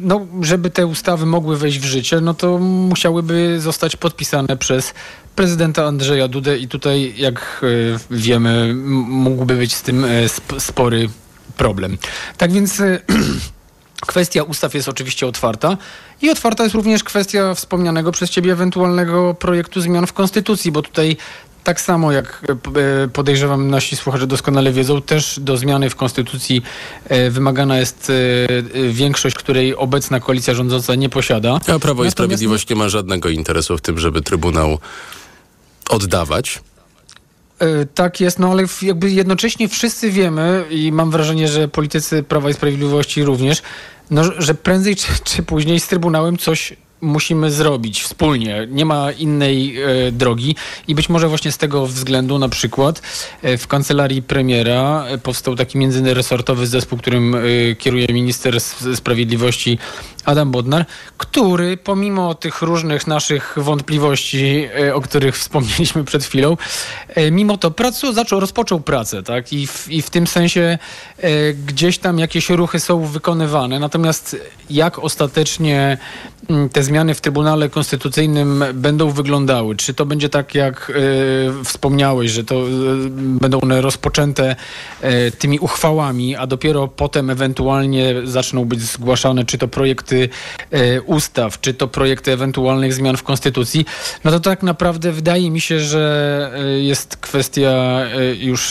No, żeby te ustawy mogły wejść w życie, no to musiałyby zostać podpisane przez prezydenta Andrzeja Dudę i tutaj, jak wiemy, mógłby być z tym spory problem. Tak więc kwestia ustaw jest oczywiście otwarta i otwarta jest również kwestia wspomnianego przez ciebie ewentualnego projektu zmian w Konstytucji, bo tutaj tak samo jak podejrzewam nasi słuchacze doskonale wiedzą, też do zmiany w Konstytucji wymagana jest większość, której obecna koalicja rządząca nie posiada. A Prawo i Sprawiedliwość nie ma żadnego interesu w tym, żeby Trybunał oddawać. Tak jest, no ale jakby jednocześnie wszyscy wiemy i mam wrażenie, że politycy Prawa i Sprawiedliwości również, no, że prędzej czy później z Trybunałem coś musimy zrobić wspólnie. Nie ma innej drogi i być może właśnie z tego względu na przykład w kancelarii premiera powstał taki międzyresortowy zespół, którym kieruje minister sprawiedliwości Adam Bodnar, który pomimo tych różnych naszych wątpliwości, o których wspomnieliśmy przed chwilą, mimo to rozpoczął pracę, tak? I w tym sensie gdzieś tam jakieś ruchy są wykonywane. Natomiast jak ostatecznie te zmiany w Trybunale Konstytucyjnym będą wyglądały? Czy to będzie tak, jak wspomniałeś, że to będą one rozpoczęte tymi uchwałami, a dopiero potem ewentualnie zaczną być zgłaszane, czy to projekty ustaw, czy to projekty ewentualnych zmian w Konstytucji? No to tak naprawdę wydaje mi się, że jest kwestia już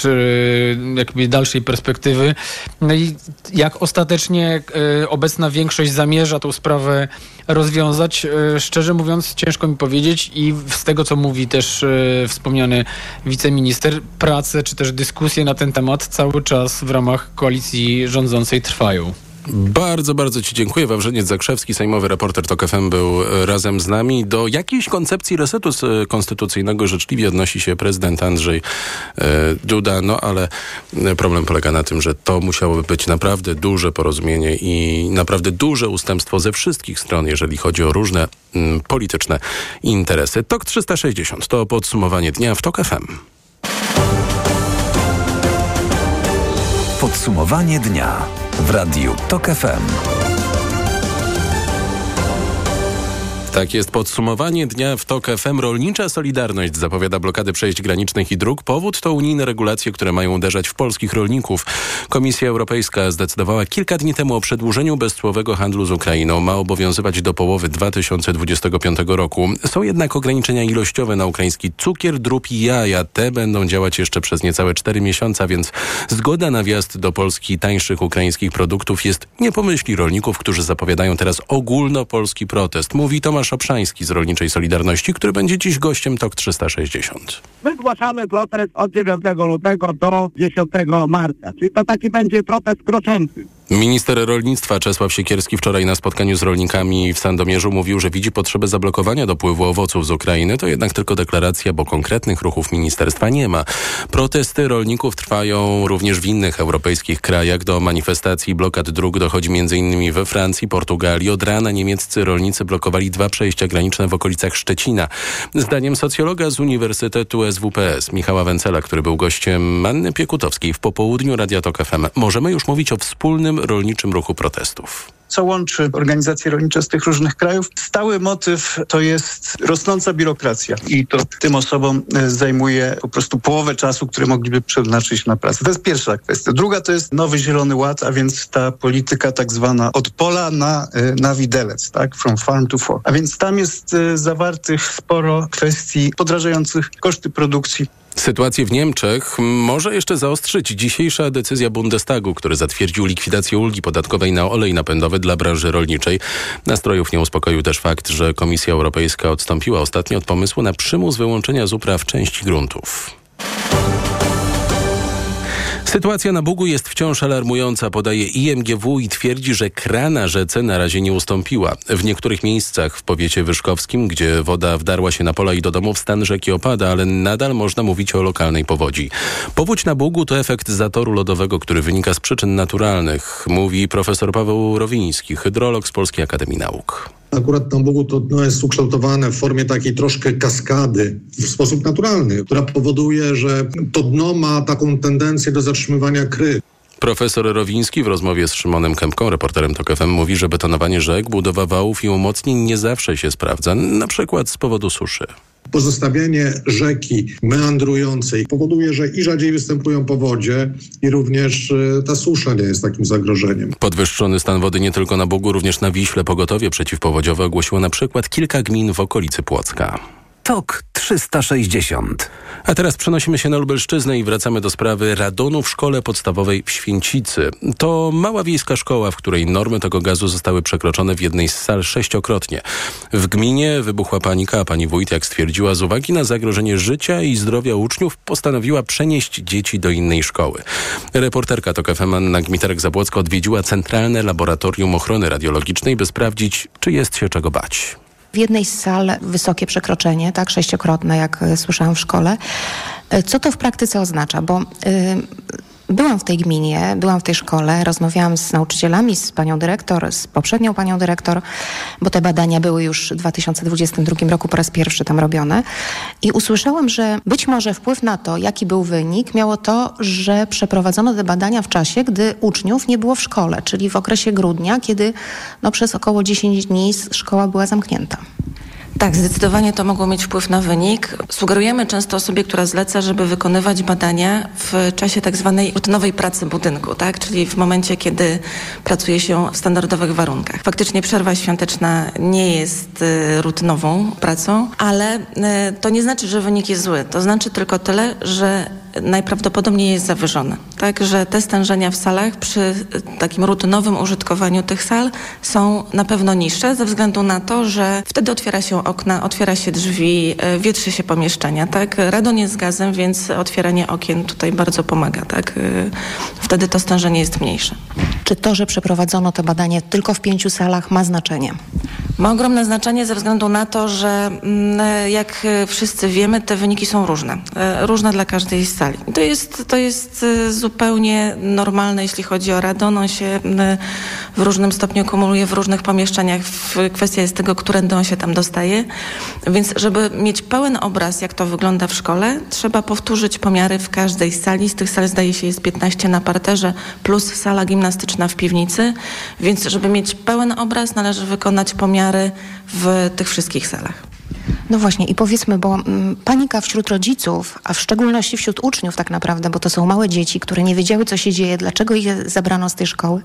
jakby dalszej perspektywy. No i jak ostatecznie obecna większość zamierza tą sprawę rozwiązać, szczerze mówiąc, ciężko mi powiedzieć i z tego, co mówi też wspomniany wiceminister, prace czy też dyskusje na ten temat cały czas w ramach koalicji rządzącej trwają. Bardzo, bardzo ci dziękuję. Wawrzyniec Zakrzewski, sejmowy reporter TOK FM, był razem z nami. Do jakiejś koncepcji resetu konstytucyjnego życzliwie odnosi się prezydent Andrzej Duda, no ale problem polega na tym, że to musiałoby być naprawdę duże porozumienie i naprawdę duże ustępstwo ze wszystkich stron, jeżeli chodzi o różne polityczne interesy. TOK 360 to podsumowanie dnia w TOK FM. Podsumowanie dnia w Radiu TOK FM. Tak jest, podsumowanie dnia w TOK FM. Rolnicza Solidarność zapowiada blokady przejść granicznych i dróg. Powód to unijne regulacje, które mają uderzać w polskich rolników. Komisja Europejska zdecydowała kilka dni temu o przedłużeniu bezcłowego handlu z Ukrainą. Ma obowiązywać do połowy 2025 roku. Są jednak ograniczenia ilościowe na ukraiński cukier, drób i jaja. Te będą działać jeszcze przez niecałe 4 miesiące, więc zgoda na wjazd do Polski tańszych ukraińskich produktów jest nie po myśli rolników, którzy zapowiadają teraz ogólnopolski protest. Mówi Tomasz Szopszański z Rolniczej Solidarności, który będzie dziś gościem TOK 360. My zgłaszamy protest od 9 lutego do 10 marca, czyli to taki będzie protest kroczący. Minister rolnictwa Czesław Siekierski wczoraj na spotkaniu z rolnikami w Sandomierzu mówił, że widzi potrzebę zablokowania dopływu owoców z Ukrainy. To jednak tylko deklaracja, bo konkretnych ruchów ministerstwa nie ma. Protesty rolników trwają również w innych europejskich krajach. Do manifestacji i blokad dróg dochodzi m.in. we Francji, Portugalii. Od rana niemieccy rolnicy blokowali 2 przejścia graniczne w okolicach Szczecina. Zdaniem socjologa z Uniwersytetu SWPS Michała Węcela, który był gościem Anny Piekutowskiej w popołudniu Radia TOK FM, możemy już mówić o wspólnym rolniczym ruchu protestów. Co łączy organizacje rolnicze z tych różnych krajów? Stały motyw to jest rosnąca biurokracja i to tym osobom zajmuje po prostu połowę czasu, który mogliby przeznaczyć na pracę. To jest pierwsza kwestia. Druga to jest nowy Zielony Ład, a więc ta polityka tak zwana od pola na widelec, tak? From farm to fork. A więc tam jest zawartych sporo kwestii podrażających koszty produkcji. Sytuację w Niemczech może jeszcze zaostrzyć dzisiejsza decyzja Bundestagu, który zatwierdził likwidację ulgi podatkowej na olej napędowy dla branży rolniczej. Nastrojów nie uspokoił też fakt, że Komisja Europejska odstąpiła ostatnio od pomysłu na przymus wyłączenia z upraw części gruntów. Sytuacja na Bugu jest wciąż alarmująca, podaje IMGW i twierdzi, że krana rzece na razie nie ustąpiła. W niektórych miejscach w powiecie wyszkowskim, gdzie woda wdarła się na pola i do domów, stan rzeki opada, ale nadal można mówić o lokalnej powodzi. Powódź na Bugu to efekt zatoru lodowego, który wynika z przyczyn naturalnych, mówi profesor Paweł Rowiński, hydrolog z Polskiej Akademii Nauk. Akurat na Bugu to dno jest ukształtowane w formie takiej troszkę kaskady w sposób naturalny, która powoduje, że to dno ma taką tendencję do zatrzymywania kry. Profesor Rowiński w rozmowie z Szymonem Kępką, reporterem TOK FM, mówi, że betonowanie rzek, budowa wałów i umocnień nie zawsze się sprawdza, na przykład z powodu suszy. Pozostawianie rzeki meandrującej powoduje, że i rzadziej występują powodzie i również ta susza nie jest takim zagrożeniem. Podwyższony stan wody nie tylko na Bugu, również na Wiśle pogotowie przeciwpowodziowe ogłosiło na przykład kilka gmin w okolicy Płocka. TOK 360. A teraz przenosimy się na Lubelszczyznę i wracamy do sprawy radonu w szkole podstawowej w Święcicy. To mała wiejska szkoła, w której normy tego gazu zostały przekroczone w jednej z sal 6-krotnie. W gminie wybuchła panika, a pani wójt, jak stwierdziła, z uwagi na zagrożenie życia i zdrowia uczniów postanowiła przenieść dzieci do innej szkoły. Reporterka TOK FM Anna Gmiterek-Zabłocka odwiedziła Centralne Laboratorium Ochrony Radiologicznej, by sprawdzić, czy jest się czego bać. W jednej z sal wysokie przekroczenie, tak, 6-krotne, jak słyszałam w szkole. Co to w praktyce oznacza? Bo byłam w tej gminie, byłam w tej szkole, rozmawiałam z nauczycielami, z panią dyrektor, z poprzednią panią dyrektor, bo te badania były już w 2022 roku po raz pierwszy tam robione. I usłyszałam, że być może wpływ na to, jaki był wynik, miało to, że przeprowadzono te badania w czasie, gdy uczniów nie było w szkole, czyli w okresie grudnia, kiedy przez około 10 dni szkoła była zamknięta. Tak, zdecydowanie to mogło mieć wpływ na wynik. Sugerujemy często osobie, która zleca, żeby wykonywać badania w czasie tak zwanej rutynowej pracy budynku, tak? Czyli w momencie, kiedy pracuje się w standardowych warunkach. Faktycznie przerwa świąteczna nie jest rutynową pracą, ale to nie znaczy, że wynik jest zły. To znaczy tylko tyle, że najprawdopodobniej jest zawyżony. Także te stężenia w salach przy takim rutynowym użytkowaniu tych sal są na pewno niższe ze względu na to, że wtedy otwiera się okna, otwiera się drzwi, wietrzy się pomieszczenia, tak? Radon jest gazem, więc otwieranie okien tutaj bardzo pomaga, tak? Wtedy to stężenie jest mniejsze. Czy to, że przeprowadzono to badanie tylko w 5 salach, ma znaczenie? Ma ogromne znaczenie ze względu na to, że jak wszyscy wiemy, te wyniki są różne. Różne dla każdej z sali. To jest zupełnie normalne, jeśli chodzi o radon. On się w różnym stopniu kumuluje w różnych pomieszczeniach. Kwestia jest tego, którędy on się tam dostaje. Więc żeby mieć pełen obraz, jak to wygląda w szkole, trzeba powtórzyć pomiary w każdej sali. Z tych sal, zdaje się, jest 15 na parterze, plus sala gimnastyczna w piwnicy. Więc żeby mieć pełen obraz, należy wykonać pomiary w tych wszystkich salach. No właśnie, i powiedzmy, bo panika wśród rodziców, a w szczególności wśród uczniów tak naprawdę, bo to są małe dzieci, które nie wiedziały, co się dzieje, dlaczego ich zabrano z tej szkoły,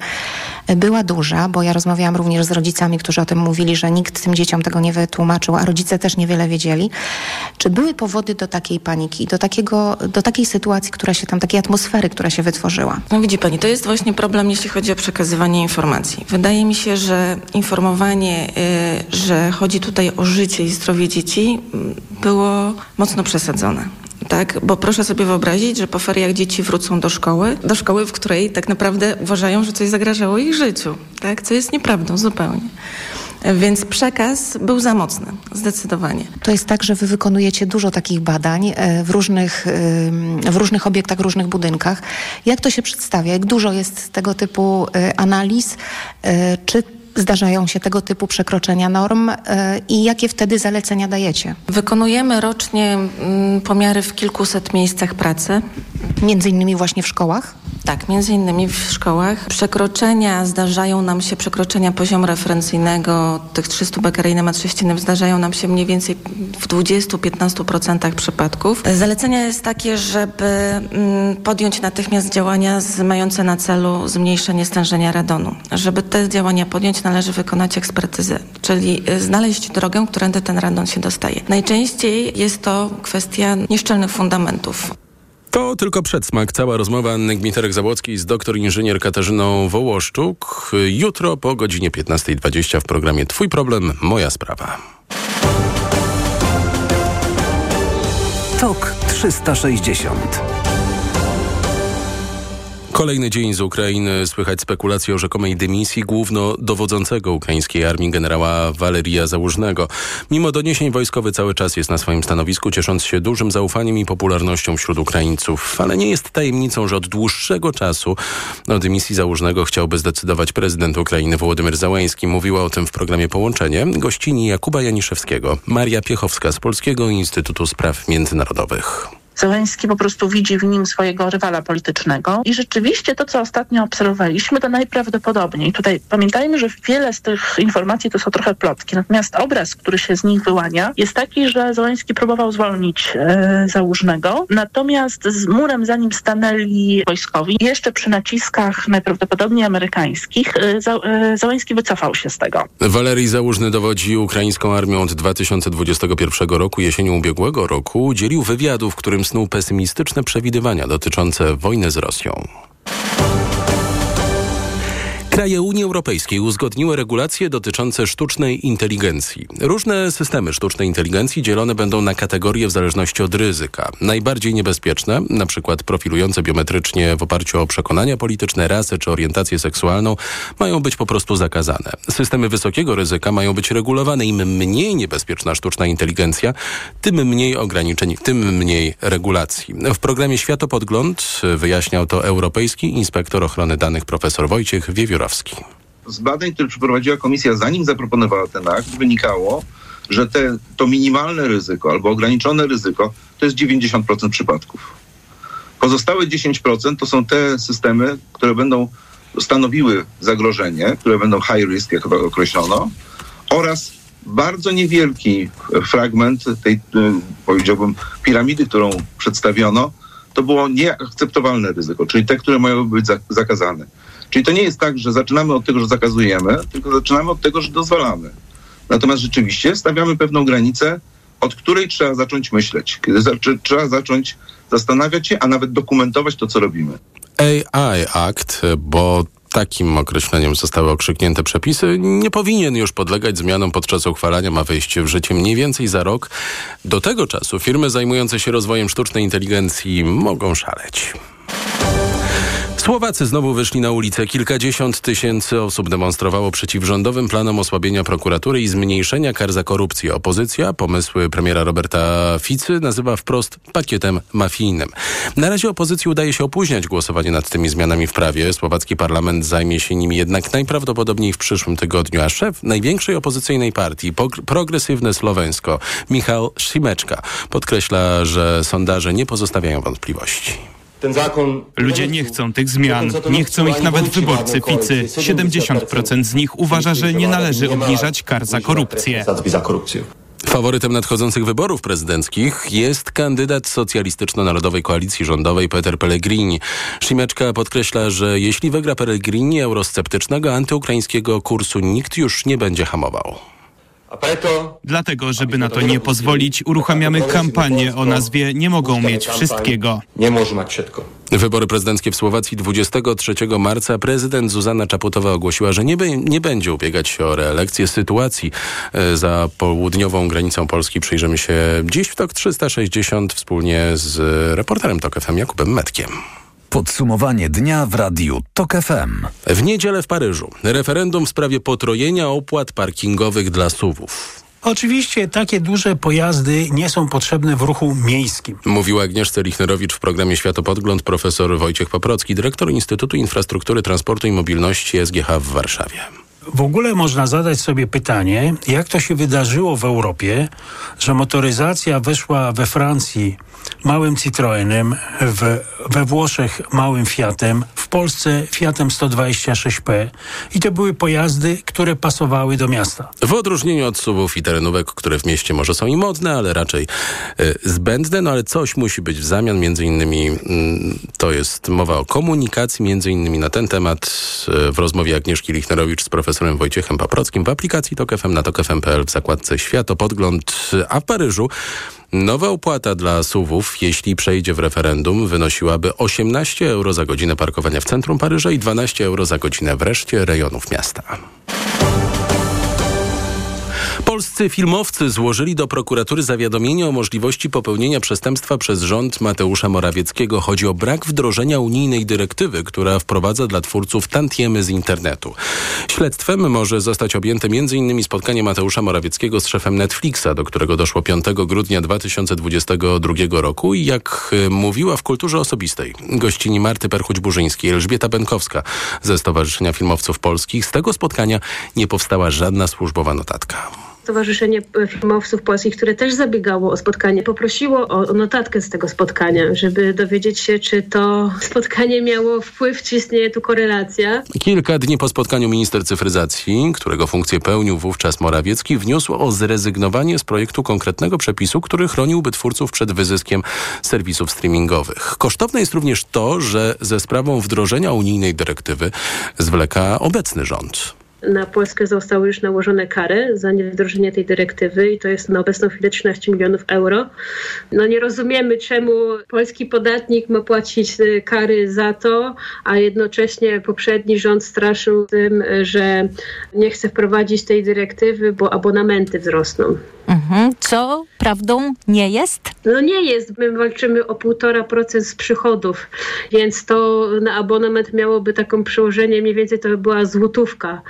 była duża, bo ja rozmawiałam również z rodzicami, którzy o tym mówili, że nikt tym dzieciom tego nie wytłumaczył, a rodzice też niewiele wiedzieli. Czy były powody do takiej paniki, do takiej sytuacji, która się tam, takiej atmosfery, która się wytworzyła? No widzi pani, to jest właśnie problem, jeśli chodzi o przekazywanie informacji. Wydaje mi się, że informowanie, że chodzi tutaj o życie i zdrowie dzieci, było mocno przesadzone. Tak? Bo proszę sobie wyobrazić, że po feriach dzieci wrócą do szkoły, w której tak naprawdę uważają, że coś zagrażało ich życiu, tak? Co jest nieprawdą zupełnie. Więc przekaz był za mocny, zdecydowanie. To jest tak, że wy wykonujecie dużo takich badań w różnych obiektach, w różnych budynkach. Jak to się przedstawia? Jak dużo jest tego typu analiz? Czy zdarzają się tego typu przekroczenia norm i jakie wtedy zalecenia dajecie? Wykonujemy rocznie pomiary w kilkuset miejscach pracy. Między innymi właśnie w szkołach? Tak, między innymi w szkołach. Zdarzają nam się przekroczenia poziomu referencyjnego, tych 300 becquereli na metr sześciennym, zdarzają nam się mniej więcej w 20-15% przypadków. Zalecenie jest takie, żeby podjąć natychmiast działania mające na celu zmniejszenie stężenia radonu. Żeby te działania podjąć, należy wykonać ekspertyzę, czyli znaleźć drogę, którędy ten radon się dostaje. Najczęściej jest to kwestia nieszczelnych fundamentów. To tylko przedsmak. Cała rozmowa Anny Gmiterek-Zabłockiej z doktor inżynier Katarzyną Wołoszczuk. Jutro po godzinie 15:20 w programie Twój problem, moja sprawa. TOK 360. Kolejny dzień z Ukrainy. Słychać spekulacje o rzekomej dymisji głównodowodzącego ukraińskiej armii generała Waleria Załużnego. Mimo doniesień wojskowy cały czas jest na swoim stanowisku, ciesząc się dużym zaufaniem i popularnością wśród Ukraińców. Ale nie jest tajemnicą, że od dłuższego czasu o dymisji Załużnego chciałby zdecydować prezydent Ukrainy Wołodymyr Zełenski. Mówiła o tym w programie Połączenie gościni Jakuba Janiszewskiego, Maria Piechowska z Polskiego Instytutu Spraw Międzynarodowych. Zełenski po prostu widzi w nim swojego rywala politycznego i rzeczywiście to, co ostatnio obserwowaliśmy, to najprawdopodobniej. Tutaj pamiętajmy, że wiele z tych informacji to są trochę plotki, natomiast obraz, który się z nich wyłania, jest taki, że Zełenski próbował zwolnić Załużnego, natomiast z murem za nim stanęli wojskowi. Jeszcze przy naciskach najprawdopodobniej amerykańskich Zełenski wycofał się z tego. Walery Załużny dowodzi ukraińską armią od 2021 roku. Jesienią ubiegłego roku udzielił wywiadu, w którym snuł pesymistyczne przewidywania dotyczące wojny z Rosją. Kraje Unii Europejskiej uzgodniły regulacje dotyczące sztucznej inteligencji. Różne systemy sztucznej inteligencji dzielone będą na kategorie w zależności od ryzyka. Najbardziej niebezpieczne, na przykład profilujące biometrycznie w oparciu o przekonania polityczne, rasę czy orientację seksualną, mają być po prostu zakazane. Systemy wysokiego ryzyka mają być regulowane. Im mniej niebezpieczna sztuczna inteligencja, tym mniej ograniczeń, tym mniej regulacji. W programie Światopodgląd wyjaśniał to europejski inspektor ochrony danych profesor Wojciech Wiewiórowski. Z badań, które przeprowadziła komisja, zanim zaproponowała ten akt, wynikało, że to minimalne ryzyko albo ograniczone ryzyko to jest 90% przypadków. Pozostałe 10% to są te systemy, które będą stanowiły zagrożenie, które będą high risk, jak określono, oraz bardzo niewielki fragment tej, powiedziałbym, piramidy, którą przedstawiono, to było nieakceptowalne ryzyko, czyli te, które mają być zakazane. Czyli to nie jest tak, że zaczynamy od tego, że zakazujemy, tylko zaczynamy od tego, że dozwalamy. Natomiast rzeczywiście stawiamy pewną granicę, od której trzeba zacząć myśleć, kiedy trzeba zacząć zastanawiać się, a nawet dokumentować to, co robimy. AI Act, bo takim określeniem zostały okrzyknięte przepisy, nie powinien już podlegać zmianom podczas uchwalania, ma wejść w życie mniej więcej za rok. Do tego czasu firmy zajmujące się rozwojem sztucznej inteligencji mogą szaleć. Słowacy znowu wyszli na ulicę. Kilkadziesiąt tysięcy osób demonstrowało przeciw rządowym planom osłabienia prokuratury i zmniejszenia kar za korupcję. Opozycja pomysły premiera Roberta Ficy nazywa wprost pakietem mafijnym. Na razie opozycji udaje się opóźniać głosowanie nad tymi zmianami w prawie. Słowacki parlament zajmie się nimi jednak najprawdopodobniej w przyszłym tygodniu, a szef największej opozycyjnej partii, Progresywne Słowensko, Michal Šimečka, podkreśla, że sondaże nie pozostawiają wątpliwości. Ludzie nie chcą tych zmian, nie chcą ich nawet wyborcy Ficy. 70% z nich uważa, że nie należy obniżać kar za korupcję. Faworytem nadchodzących wyborów prezydenckich jest kandydat socjalistyczno-narodowej koalicji rządowej Peter Pellegrini. Šimečka podkreśla, że jeśli wygra Pellegrini, eurosceptycznego, antyukraińskiego kursu nikt już nie będzie hamował. Dlatego, żeby na to nie pozwolić, uruchamiamy kampanię o nazwie Nie mogą mieć wszystkiego. Wybory prezydenckie w Słowacji 23 marca. Prezydent Zuzana Czaputowa ogłosiła, że nie będzie ubiegać się o reelekcję. Sytuacji za południową granicą Polski przyjrzymy się dziś w TOK 360 wspólnie z reporterem TOK FM Jakubem Medkiem. Podsumowanie dnia w radiu TOK FM. W niedzielę w Paryżu referendum w sprawie potrojenia opłat parkingowych dla SUV-ów. Oczywiście takie duże pojazdy nie są potrzebne w ruchu miejskim. Mówiła Agnieszce Lichnerowicz w programie Światopodgląd profesor Wojciech Poprocki, dyrektor Instytutu Infrastruktury Transportu i Mobilności SGH w Warszawie. W ogóle można zadać sobie pytanie, jak to się wydarzyło w Europie, że motoryzacja weszła we Francji małym Citroenem, we Włoszech małym Fiatem, w Polsce Fiatem 126P i to były pojazdy, które pasowały do miasta. W odróżnieniu od SUV-ów i terenówek, które w mieście może są i modne, ale raczej zbędne, ale coś musi być w zamian, między innymi to jest mowa o komunikacji, między innymi na ten temat w rozmowie Agnieszki Lichnerowicz z profesorem Wojciechem Poprockim w aplikacji TOK FM na tokfm.pl w zakładce Światopodgląd, a w Paryżu nowa opłata dla SUV-ów, jeśli przejdzie w referendum, wynosiłaby 18 euro za godzinę parkowania w centrum Paryża i 12 euro za godzinę w reszcie rejonów miasta. Polscy filmowcy złożyli do prokuratury zawiadomienie o możliwości popełnienia przestępstwa przez rząd Mateusza Morawieckiego. Chodzi o brak wdrożenia unijnej dyrektywy, która wprowadza dla twórców tantiemy z internetu. Śledztwem może zostać objęte m.in. spotkanie Mateusza Morawieckiego z szefem Netflixa, do którego doszło 5 grudnia 2022 roku i jak mówiła w Kulturze Osobistej gościni Marty Perchuć-Burzyńskiej, Elżbieta Bękowska ze Stowarzyszenia Filmowców Polskich, z tego spotkania nie powstała żadna służbowa notatka. Stowarzyszenie Filmowców Polskich, które też zabiegało o spotkanie, poprosiło o notatkę z tego spotkania, żeby dowiedzieć się, czy to spotkanie miało wpływ, czy istnieje tu korelacja. Kilka dni po spotkaniu minister cyfryzacji, którego funkcję pełnił wówczas Morawiecki, wniósł o zrezygnowanie z projektu konkretnego przepisu, który chroniłby twórców przed wyzyskiem serwisów streamingowych. Kosztowne jest również to, że ze sprawą wdrożenia unijnej dyrektywy zwleka obecny rząd. Na Polskę zostały już nałożone kary za niewdrożenie tej dyrektywy i to jest na obecną chwilę 13 milionów euro. Nie rozumiemy, czemu polski podatnik ma płacić kary za to, a jednocześnie poprzedni rząd straszył tym, że nie chce wprowadzić tej dyrektywy, bo abonamenty wzrosną. Co prawdą nie jest? Nie jest. My walczymy o 1,5% z przychodów, więc to na abonament miałoby taką przełożenie, mniej więcej to by była złotówka.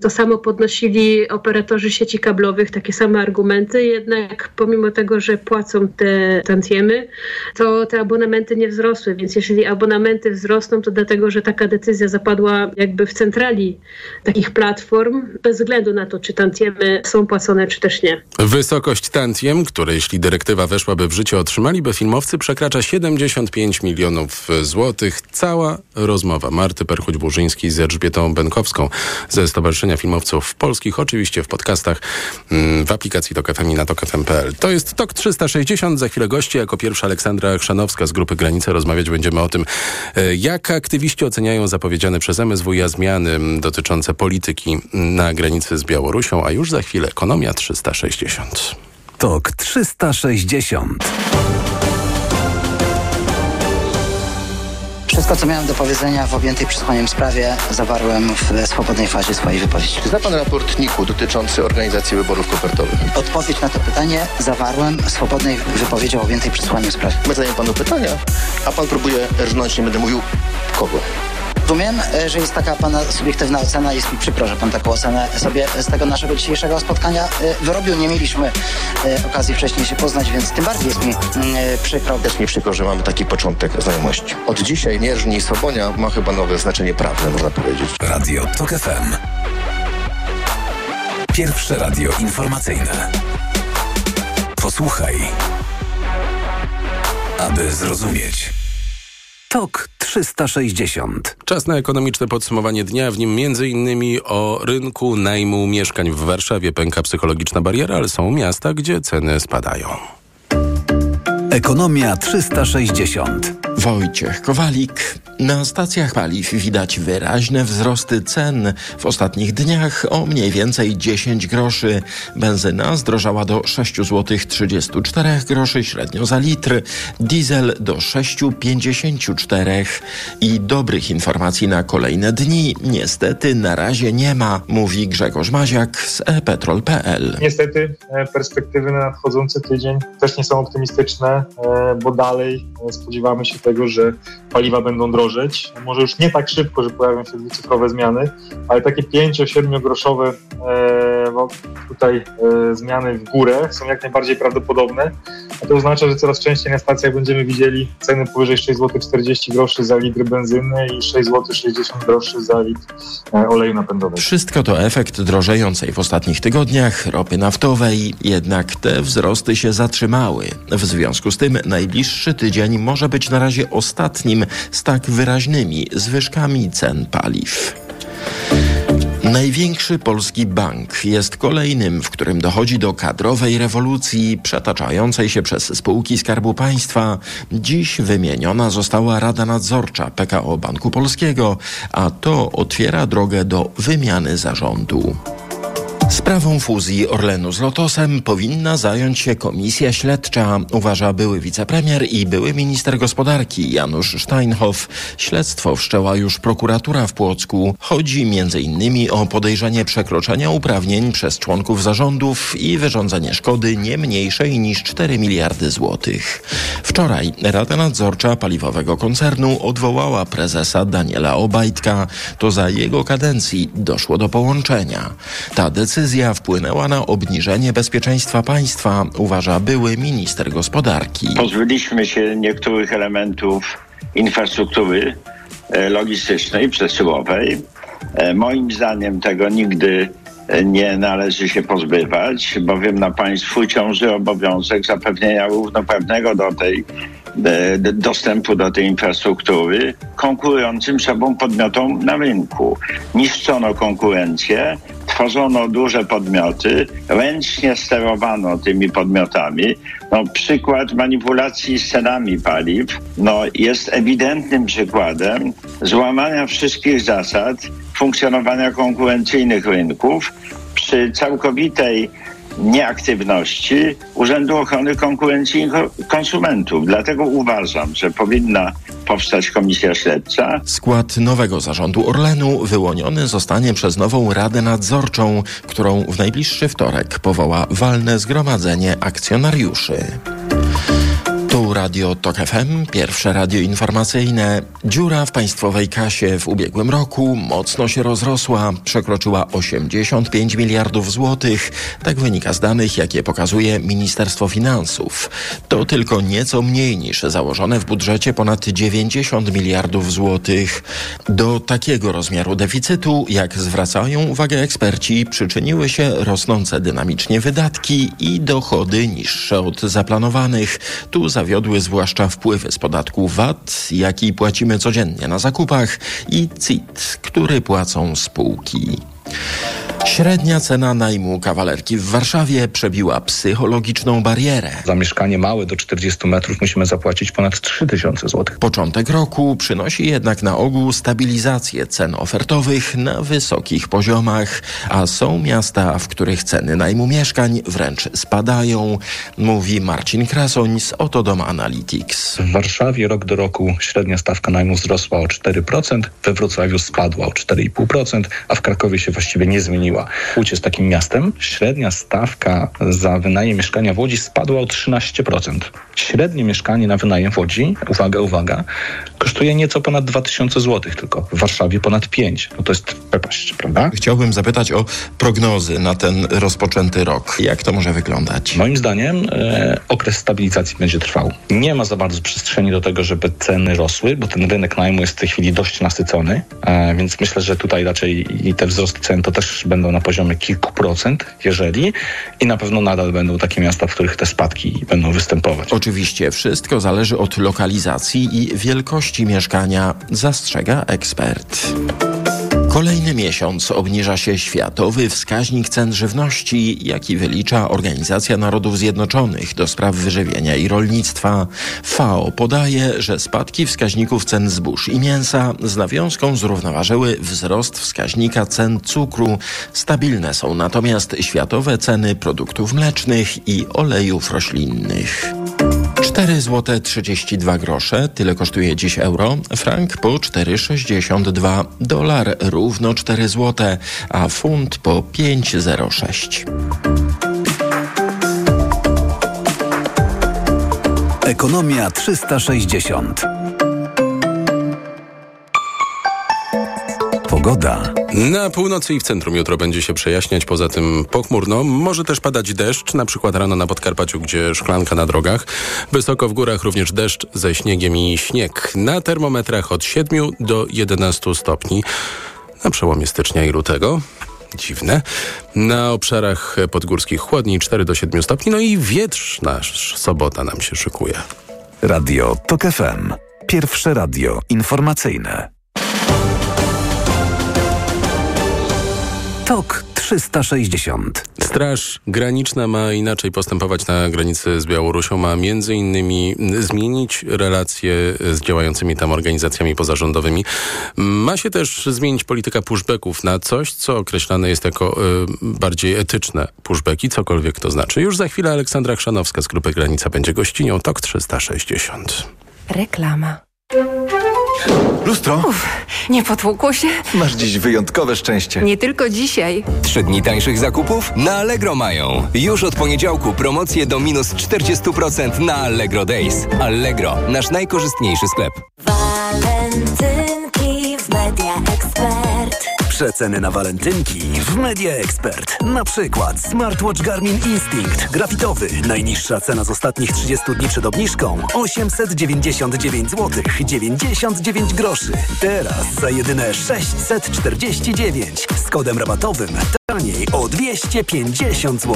To samo podnosili operatorzy sieci kablowych, takie same argumenty, jednak pomimo tego, że płacą te tantiemy, to te abonamenty nie wzrosły, więc jeśli abonamenty wzrosną, to dlatego, że taka decyzja zapadła jakby w centrali takich platform, bez względu na to, czy tantiemy są płacone, czy też nie. Wysokość tantiem, które jeśli dyrektywa weszłaby w życie, otrzymaliby filmowcy, przekracza 75 milionów złotych. Cała rozmowa Marty Perchuć-Burzyńskiej z Elżbietą Bękowską ze Stowarzyszenia Filmowców Polskich, oczywiście w podcastach, w aplikacji TOK FM i na tokfm.pl. To jest TOK 360. Za chwilę goście, jako pierwsza Aleksandra Chrzanowska z Grupy Granica. Rozmawiać będziemy o tym, jak aktywiści oceniają zapowiedziane przez MSWiA zmiany dotyczące polityki na granicy z Białorusią, a już za chwilę Ekonomia 360. TOK 360. Wszystko, co miałem do powiedzenia w objętej przesłuchaniem sprawie, zawarłem w swobodnej fazie swojej wypowiedzi. Zna pan raport NIK-u dotyczący organizacji wyborów kopertowych? Odpowiedź na to pytanie zawarłem w swobodnej wypowiedzi o objętej przesłuchaniem sprawie. My zadajemy panu pytania, a pan próbuje rżnąć, nie będę mówił kogo. Rozumiem, że jest taka pana subiektywna ocena, jest mi przykro, że pan taką ocenę sobie z tego naszego dzisiejszego spotkania wyrobił. Nie mieliśmy okazji wcześniej się poznać, więc tym bardziej jest mi przykro. Też mi przykro, że mamy taki początek znajomości. Od dzisiaj Mierzni i Sobonia ma chyba nowe znaczenie prawne, można powiedzieć. Radio TOK FM. Pierwsze radio informacyjne. Posłuchaj, aby zrozumieć. TOK 360. Czas na ekonomiczne podsumowanie dnia, w nim m.in. o rynku najmu mieszkań w Warszawie. Pęka psychologiczna bariera, ale są miasta, gdzie ceny spadają. Ekonomia 360. Wojciech Kowalik. Na stacjach paliw widać wyraźne wzrosty cen. W ostatnich dniach o mniej więcej 10 groszy. Benzyna zdrożała do 6,34 zł średnio za litr. Diesel do 6,54. I dobrych informacji na kolejne dni niestety na razie nie ma, mówi Grzegorz Maziak z ePetrol.pl. Niestety perspektywy na nadchodzący tydzień też nie są optymistyczne, bo dalej spodziewamy się tego, że paliwa będą drożeć. Może już nie tak szybko, że pojawią się dwucyfrowe zmiany, ale takie 5-7 groszowe zmiany w górę są jak najbardziej prawdopodobne. A to oznacza, że coraz częściej na stacjach będziemy widzieli ceny powyżej 6,40 zł za litr benzyny i 6,60 zł za litr oleju napędowego. Wszystko to efekt drożejącej w ostatnich tygodniach ropy naftowej, jednak te wzrosty się zatrzymały. W związku z tym najbliższy tydzień może być na razie ostatnim z tak wyraźnymi zwyżkami cen paliw. Największy polski bank jest kolejnym, w którym dochodzi do kadrowej rewolucji przetaczającej się przez spółki Skarbu Państwa. Dziś wymieniona została Rada Nadzorcza PKO Banku Polskiego, a to otwiera drogę do wymiany zarządu. Sprawą fuzji Orlenu z Lotosem powinna zająć się komisja śledcza, uważa były wicepremier i były minister gospodarki Janusz Steinhoff. Śledztwo wszczęła już prokuratura w Płocku. Chodzi m.in. o podejrzenie przekroczenia uprawnień przez członków zarządów i wyrządzenie szkody nie mniejszej niż 4 miliardy złotych. Wczoraj Rada Nadzorcza Paliwowego Koncernu odwołała prezesa Daniela Obajtka. To za jego kadencji doszło do połączenia. Ta decyzja wpłynęła na obniżenie bezpieczeństwa państwa, uważa były minister gospodarki. Pozbyliśmy się niektórych elementów infrastruktury logistycznej, przesyłowej. Moim zdaniem tego nigdy nie należy się pozbywać, bowiem na państwu ciąży obowiązek zapewnienia równoprawnego dostępu do tej infrastruktury konkurującym sobą podmiotom na rynku. Niszczono konkurencję, tworzono duże podmioty, ręcznie sterowano tymi podmiotami. No, przykład manipulacji z cenami paliw jest ewidentnym przykładem złamania wszystkich zasad funkcjonowania konkurencyjnych rynków przy całkowitej nieaktywności Urzędu Ochrony Konkurencji i Konsumentów. Dlatego uważam, że powinna powstać komisja śledcza. Skład nowego zarządu Orlenu wyłoniony zostanie przez nową Radę Nadzorczą, którą w najbliższy wtorek powoła walne zgromadzenie akcjonariuszy. Tu Radio TOK FM, pierwsze radio informacyjne. Dziura w państwowej kasie w ubiegłym roku mocno się rozrosła, przekroczyła 85 miliardów złotych. Tak wynika z danych, jakie pokazuje Ministerstwo Finansów. To tylko nieco mniej niż założone w budżecie ponad 90 miliardów złotych. Do takiego rozmiaru deficytu, jak zwracają uwagę eksperci, przyczyniły się rosnące dynamicznie wydatki i dochody niższe od zaplanowanych. Tu zawiodły zwłaszcza wpływy z podatku VAT, jaki płacimy codziennie na zakupach, i CIT, który płacą spółki. Średnia cena najmu kawalerki w Warszawie przebiła psychologiczną barierę. Za mieszkanie małe do 40 metrów musimy zapłacić ponad 3000 zł. Początek roku przynosi jednak na ogół stabilizację cen ofertowych na wysokich poziomach, a są miasta, w których ceny najmu mieszkań wręcz spadają, mówi Marcin Krasoń z Otodom Analytics. W Warszawie rok do roku średnia stawka najmu wzrosła o 4%, we Wrocławiu spadła o 4,5%, a w Krakowie się właściwie nie zmieniła. Łódź jest takim miastem. Średnia stawka za wynajem mieszkania w Łodzi spadła o 13%. Średnie mieszkanie na wynajem w Łodzi, uwaga, kosztuje nieco ponad 2000 zł, tylko w Warszawie ponad 5. No to jest przepaść, prawda? Chciałbym zapytać o prognozy na ten rozpoczęty rok. Jak to może wyglądać? Moim zdaniem okres stabilizacji będzie trwał. Nie ma za bardzo przestrzeni do tego, żeby ceny rosły, bo ten rynek najmu jest w tej chwili dość nasycony, więc myślę, że tutaj raczej i te wzrosty cen to też będą na poziomie kilku procent, i na pewno nadal będą takie miasta, w których te spadki będą występować. Oczywiście wszystko zależy od lokalizacji i wielkości mieszkania, zastrzega ekspert. Kolejny miesiąc obniża się światowy wskaźnik cen żywności, jaki wylicza Organizacja Narodów Zjednoczonych do spraw wyżywienia i rolnictwa. FAO podaje, że spadki wskaźników cen zbóż i mięsa z nawiązką zrównoważyły wzrost wskaźnika cen cukru. Stabilne są natomiast światowe ceny produktów mlecznych i olejów roślinnych. 4,32 zł, tyle kosztuje dziś euro, frank po 4,62, dolar równo 4 zł, a funt po 5,06. Ekonomia 360. Pogoda. Na północy i w centrum jutro będzie się przejaśniać, poza tym pochmurno. Może też padać deszcz, na przykład rano na Podkarpaciu, gdzie szklanka na drogach. Wysoko w górach również deszcz ze śniegiem i śnieg. Na termometrach od 7 do 11 stopni na przełomie stycznia i lutego. Dziwne. Na obszarach podgórskich chłodni 4 do 7 stopni. No i wietrzna sobota nam się szykuje. Radio TOK FM. Pierwsze radio informacyjne. TOK 360. Straż Graniczna ma inaczej postępować na granicy z Białorusią. Ma między innymi zmienić relacje z działającymi tam organizacjami pozarządowymi. Ma się też zmienić polityka pushbacków na coś, co określane jest jako bardziej etyczne pushbacki, cokolwiek to znaczy. Już za chwilę Aleksandra Chrzanowska z Grupy Granica będzie gościnią TOK 360. Reklama. Lustro! Uf, nie potłukło się? Masz dziś wyjątkowe szczęście. Nie tylko dzisiaj. 3 dni tańszych zakupów na Allegro mają. Już od poniedziałku promocje do minus 40% na Allegro Days. Allegro, nasz najkorzystniejszy sklep. Walentynki w Media Expert. Przeceny na walentynki w Media Expert. Na przykład smartwatch Garmin Instinct grafitowy. Najniższa cena z ostatnich 30 dni przed obniżką 899 zł. 99 groszy. Teraz za jedyne 649 z kodem rabatowym. taniej o 250 zł.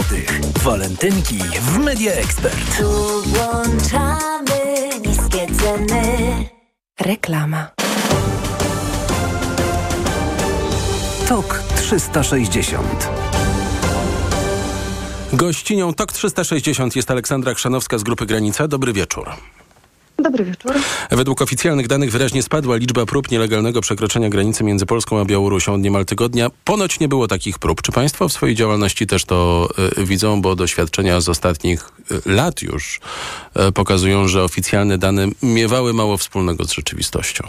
Walentynki w Media Expert. Tu włączamy niskie ceny. Reklama. TOK 360. Gościnią TOK 360 jest Aleksandra Chrzanowska z Grupy Granica. Dobry wieczór. Dobry wieczór. Według oficjalnych danych wyraźnie spadła liczba prób nielegalnego przekroczenia granicy między Polską a Białorusią od niemal tygodnia. Ponoć nie było takich prób. Czy państwo w swojej działalności też to widzą? Bo doświadczenia z ostatnich lat już pokazują, że oficjalne dane miewały mało wspólnego z rzeczywistością.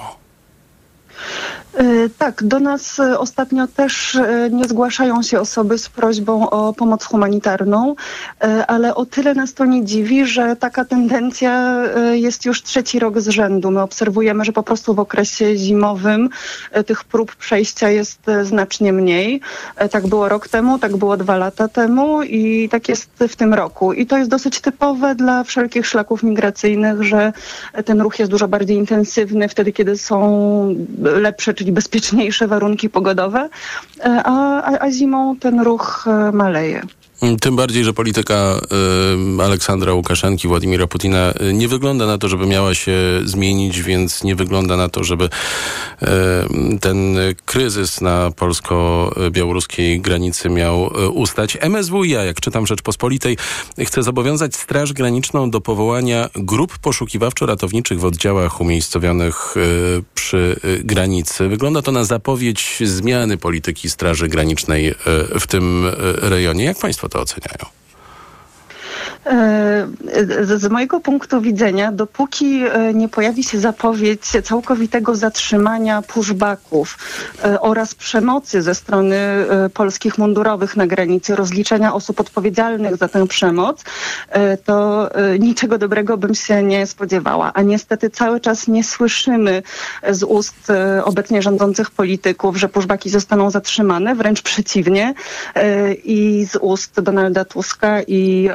Tak, do nas ostatnio też nie zgłaszają się osoby z prośbą o pomoc humanitarną, ale o tyle nas to nie dziwi, że taka tendencja jest już trzeci rok z rzędu. My obserwujemy, że po prostu w okresie zimowym tych prób przejścia jest znacznie mniej. Tak było rok temu, tak było 2 lata temu i tak jest w tym roku. I to jest dosyć typowe dla wszelkich szlaków migracyjnych, że ten ruch jest dużo bardziej intensywny wtedy, kiedy są lepsze, czyli bezpieczniejsze warunki pogodowe, a zimą ten ruch maleje. Tym bardziej, że polityka Aleksandra Łukaszenki, Władimira Putina nie wygląda na to, żeby miała się zmienić, więc nie wygląda na to, żeby ten kryzys na polsko-białoruskiej granicy miał ustać. MSWiA, jak czytam Rzeczpospolitej, chce zobowiązać Straż Graniczną do powołania grup poszukiwawczo-ratowniczych w oddziałach umiejscowionych przy granicy. Wygląda to na zapowiedź zmiany polityki Straży Granicznej w tym rejonie. Jak państwo to oceniają? Z mojego punktu widzenia, dopóki nie pojawi się zapowiedź całkowitego zatrzymania pushbacków oraz przemocy ze strony polskich mundurowych na granicy, rozliczenia osób odpowiedzialnych za tę przemoc, to niczego dobrego bym się nie spodziewała. A niestety cały czas nie słyszymy z ust obecnie rządzących polityków, że pushbacki zostaną zatrzymane, wręcz przeciwnie. I z ust Donalda Tuska i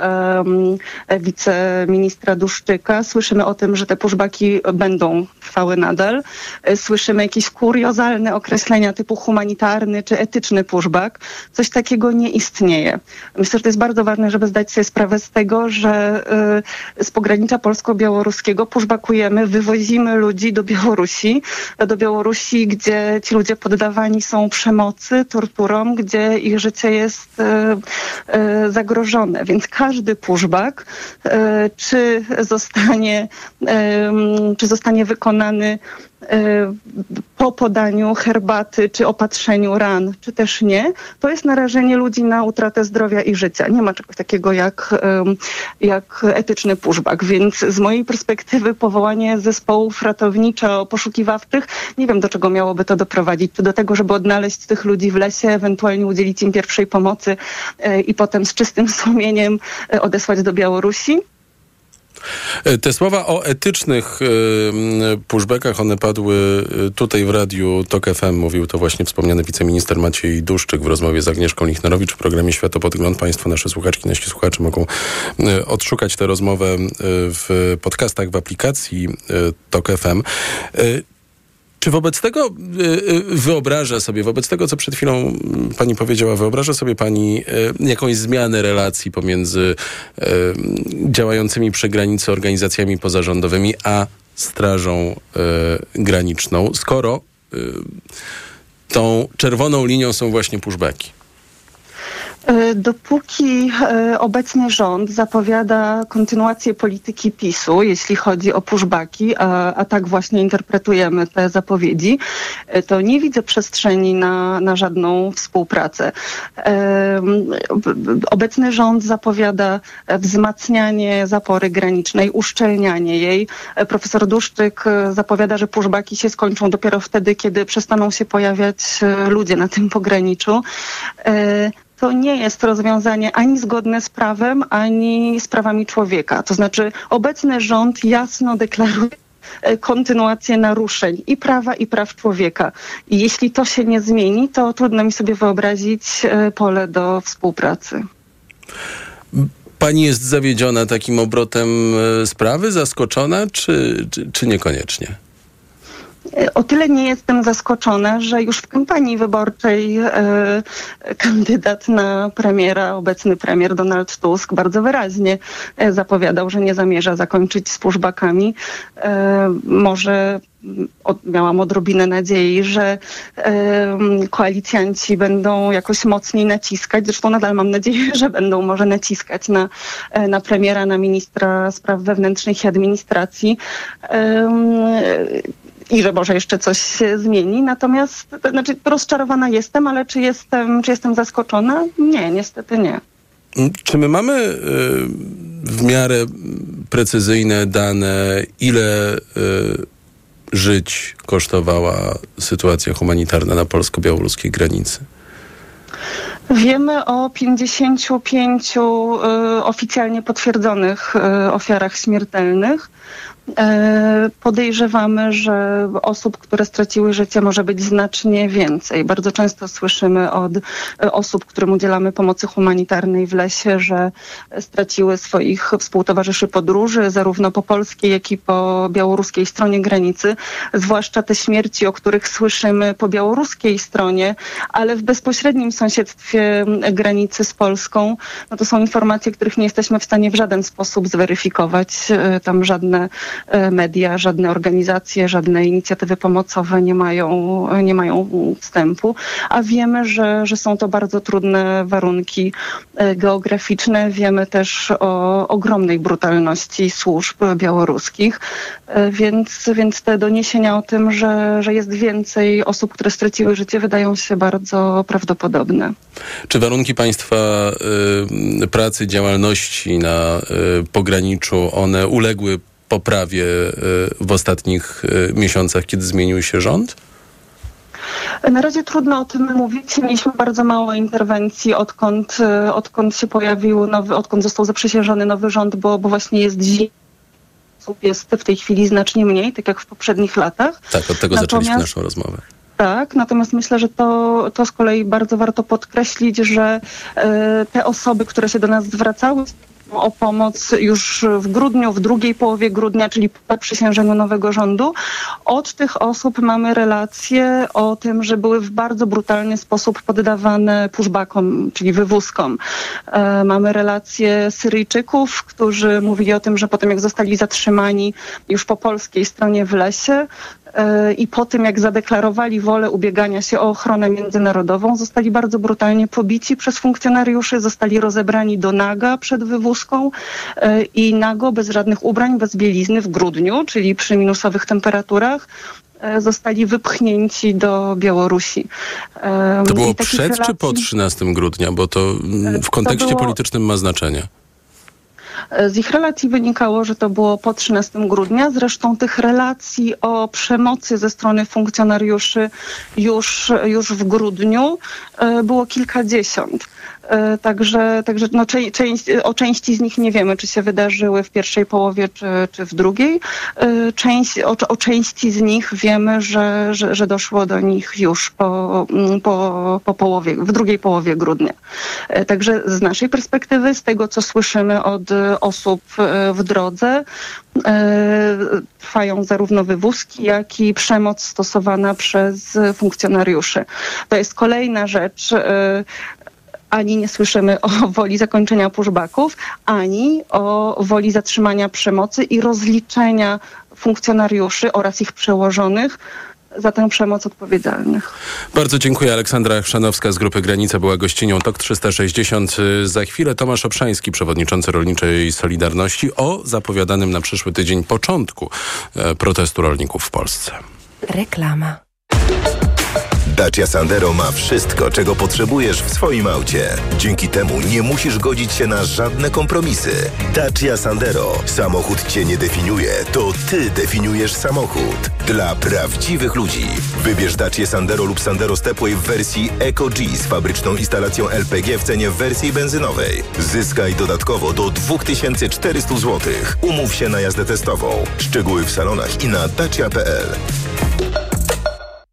wiceministra Duszczyka słyszymy o tym, że te pushbacki będą trwały nadal. Słyszymy jakieś kuriozalne określenia typu humanitarny czy etyczny pushback. Coś takiego nie istnieje. Myślę, że to jest bardzo ważne, żeby zdać sobie sprawę z tego, że z pogranicza polsko-białoruskiego pushbackujemy, wywozimy ludzi do Białorusi, gdzie ci ludzie poddawani są przemocy, torturom, gdzie ich życie jest zagrożone. Więc każdy pushback, czy zostanie wykonany po podaniu herbaty, czy opatrzeniu ran, czy też nie, to jest narażenie ludzi na utratę zdrowia i życia. Nie ma czegoś takiego jak etyczny pushback, więc z mojej perspektywy powołanie zespołów ratowniczo-poszukiwawczych, nie wiem, do czego miałoby to doprowadzić. Czy do tego, żeby odnaleźć tych ludzi w lesie, ewentualnie udzielić im pierwszej pomocy i potem z czystym sumieniem odesłać do Białorusi? Te słowa o etycznych pushbackach, one padły tutaj w radiu TOK FM. Mówił to właśnie wspomniany wiceminister Maciej Duszczyk w rozmowie z Agnieszką Lichnarowicz w programie Światopodgląd. Państwo, nasze słuchaczki, nasi słuchacze mogą odszukać tę rozmowę w podcastach, w aplikacji TOK FM. Czy wobec tego wobec tego, co przed chwilą pani powiedziała, wyobraża sobie pani jakąś zmianę relacji pomiędzy działającymi przy granicy organizacjami pozarządowymi a Strażą Graniczną, skoro tą czerwoną linią są właśnie pushbacki? Dopóki obecny rząd zapowiada kontynuację polityki PiS-u, jeśli chodzi o pushbacki, a tak właśnie interpretujemy te zapowiedzi, to nie widzę przestrzeni na żadną współpracę. Obecny rząd zapowiada wzmacnianie zapory granicznej, uszczelnianie jej. Profesor Duszczyk zapowiada, że pushbacki się skończą dopiero wtedy, kiedy przestaną się pojawiać ludzie na tym pograniczu. To nie jest rozwiązanie ani zgodne z prawem, ani z prawami człowieka. To znaczy obecny rząd jasno deklaruje kontynuację naruszeń i prawa, i praw człowieka. I jeśli to się nie zmieni, to trudno mi sobie wyobrazić pole do współpracy. Pani jest zawiedziona takim obrotem sprawy, zaskoczona, czy niekoniecznie? O tyle nie jestem zaskoczona, że już w kampanii wyborczej kandydat na premiera, obecny premier Donald Tusk, bardzo wyraźnie zapowiadał, że nie zamierza zakończyć z pushbackami. Może miałam odrobinę nadziei, że koalicjanci będą jakoś mocniej naciskać. Zresztą nadal mam nadzieję, że będą może naciskać na premiera, na ministra spraw wewnętrznych i administracji. I że może jeszcze coś się zmieni. Natomiast, znaczy, rozczarowana jestem, ale czy jestem zaskoczona? Nie, niestety nie. Czy my mamy w miarę precyzyjne dane, ile żyć kosztowała sytuacja humanitarna na polsko-białoruskiej granicy? Wiemy o 55 oficjalnie potwierdzonych ofiarach śmiertelnych. Podejrzewamy, że osób, które straciły życie, może być znacznie więcej. Bardzo często słyszymy od osób, którym udzielamy pomocy humanitarnej w lesie, że straciły swoich współtowarzyszy podróży zarówno po polskiej, jak i po białoruskiej stronie granicy. Zwłaszcza te śmierci, o których słyszymy po białoruskiej stronie, ale w bezpośrednim sąsiedztwie granicy z Polską, no to są informacje, których nie jesteśmy w stanie w żaden sposób zweryfikować. Tam żadne media, żadne organizacje, żadne inicjatywy pomocowe nie mają wstępu, a wiemy, że są to bardzo trudne warunki geograficzne. Wiemy też o ogromnej brutalności służb białoruskich, więc te doniesienia o tym, że jest więcej osób, które straciły życie, wydają się bardzo prawdopodobne. Czy warunki państwa pracy, działalności na pograniczu, one uległy poprawie w ostatnich miesiącach, kiedy zmienił się rząd? Na razie trudno o tym mówić. Mieliśmy bardzo mało interwencji, odkąd się pojawił nowy, odkąd został zaprzysiężony nowy rząd, bo właśnie jest zima. Jest w tej chwili znacznie mniej, tak jak w poprzednich latach. Tak, od tego zaczęliśmy naszą rozmowę. Tak, natomiast myślę, że to z kolei bardzo warto podkreślić, że te osoby, które się do nas zwracały o pomoc już w grudniu, w drugiej połowie grudnia, czyli po przysiężeniu nowego rządu. Od tych osób mamy relacje o tym, że były w bardzo brutalny sposób poddawane pushbackom, czyli wywózkom. Mamy relacje Syryjczyków, którzy mówili o tym, że po tym jak zostali zatrzymani już po polskiej stronie w lesie, i po tym, jak zadeklarowali wolę ubiegania się o ochronę międzynarodową, zostali bardzo brutalnie pobici przez funkcjonariuszy, zostali rozebrani do naga przed wywózką i nago, bez żadnych ubrań, bez bielizny w grudniu, czyli przy minusowych temperaturach, zostali wypchnięci do Białorusi. To było przed relacji, czy po 13 grudnia? Bo to w kontekście politycznym ma znaczenie. Z ich relacji wynikało, że to było po 13 grudnia. Zresztą tych relacji o przemocy ze strony funkcjonariuszy już w grudniu było kilkadziesiąt. Także no, o części z nich nie wiemy, czy się wydarzyły w pierwszej połowie, czy w drugiej. O części z nich wiemy, że doszło do nich już po połowie, w drugiej połowie grudnia. Także z naszej perspektywy, z tego co słyszymy od osób w drodze, trwają zarówno wywózki, jak i przemoc stosowana przez funkcjonariuszy. To jest kolejna rzecz. Ani nie słyszymy o woli zakończenia pushbacków, ani o woli zatrzymania przemocy i rozliczenia funkcjonariuszy oraz ich przełożonych za tę przemoc odpowiedzialnych. Bardzo dziękuję. Aleksandra Chrzanowska z Grupy Granica była gościnią TOK 360. Za chwilę Tomasz Obszański, przewodniczący Rolniczej Solidarności, o zapowiadanym na przyszły tydzień początku protestu rolników w Polsce. Reklama. Dacia Sandero ma wszystko, czego potrzebujesz w swoim aucie. Dzięki temu nie musisz godzić się na żadne kompromisy. Dacia Sandero. Samochód cię nie definiuje, to ty definiujesz samochód. Dla prawdziwych ludzi. Wybierz Dacię Sandero lub Sandero Stepway w wersji Eco G z fabryczną instalacją LPG w cenie w wersji benzynowej. Zyskaj dodatkowo do 2400 zł. Umów się na jazdę testową. Szczegóły w salonach i na dacia.pl.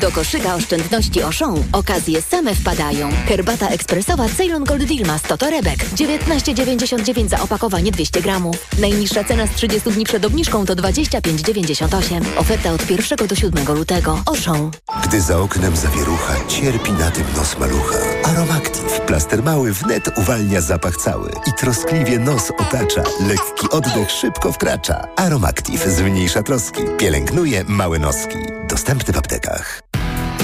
Do koszyka oszczędności Auchan okazje same wpadają. Herbata ekspresowa Ceylon Gold Wilma 100 torebek. 19,99 za opakowanie 200 gramów. Najniższa cena z 30 dni przed obniżką to 25,98. Oferta od 1 do 7 lutego. Auchan. Gdy za oknem zawierucha, cierpi na tym nos malucha. Aromactive, plaster mały wnet uwalnia zapach cały i troskliwie nos otacza. Lekki oddech szybko wkracza. Aromactive zmniejsza troski, pielęgnuje małe noski. Dostępny w aptekach.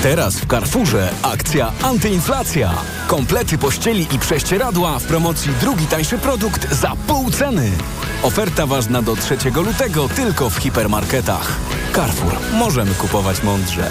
Teraz w Carrefourze akcja antyinflacja. Komplety pościeli i prześcieradła w promocji drugi tańszy produkt za pół ceny. Oferta ważna do 3 lutego tylko w hipermarketach. Carrefour. Możemy kupować mądrze.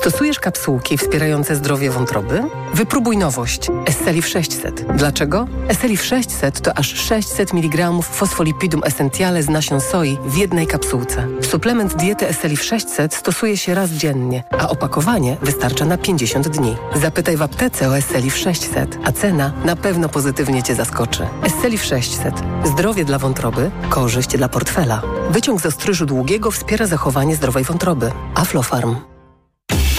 Stosujesz kapsułki wspierające zdrowie wątroby? Wypróbuj nowość. Esselif 600. Dlaczego? Esselif 600 to aż 600 mg fosfolipidum essentiale z nasion soi w jednej kapsułce. Suplement diety Esselif 600 stosuje się raz dziennie, a opakowanie wystarcza na 50 dni. Zapytaj w aptece o Esselif 600, a cena na pewno pozytywnie Cię zaskoczy. Esselif 600. Zdrowie dla wątroby, korzyść dla portfela. Wyciąg z ostryżu długiego wspiera zachowanie zdrowej wątroby. Aflofarm.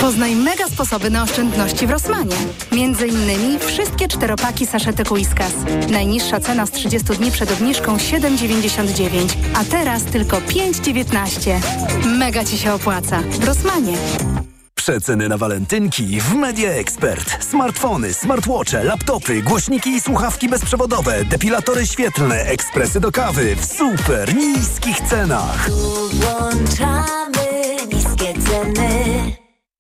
Poznaj mega sposoby na oszczędności w Rosmanie. Między innymi wszystkie czteropaki saszetek Whiskas. Najniższa cena z 30 dni przed obniżką 7,99, a teraz tylko 5,19. Mega Ci się opłaca. W Rosmanie. Przeceny na walentynki w Media Expert. Smartfony, smartwatche, laptopy, głośniki i słuchawki bezprzewodowe, depilatory świetlne, ekspresy do kawy w super niskich cenach. Włączamy niskie ceny.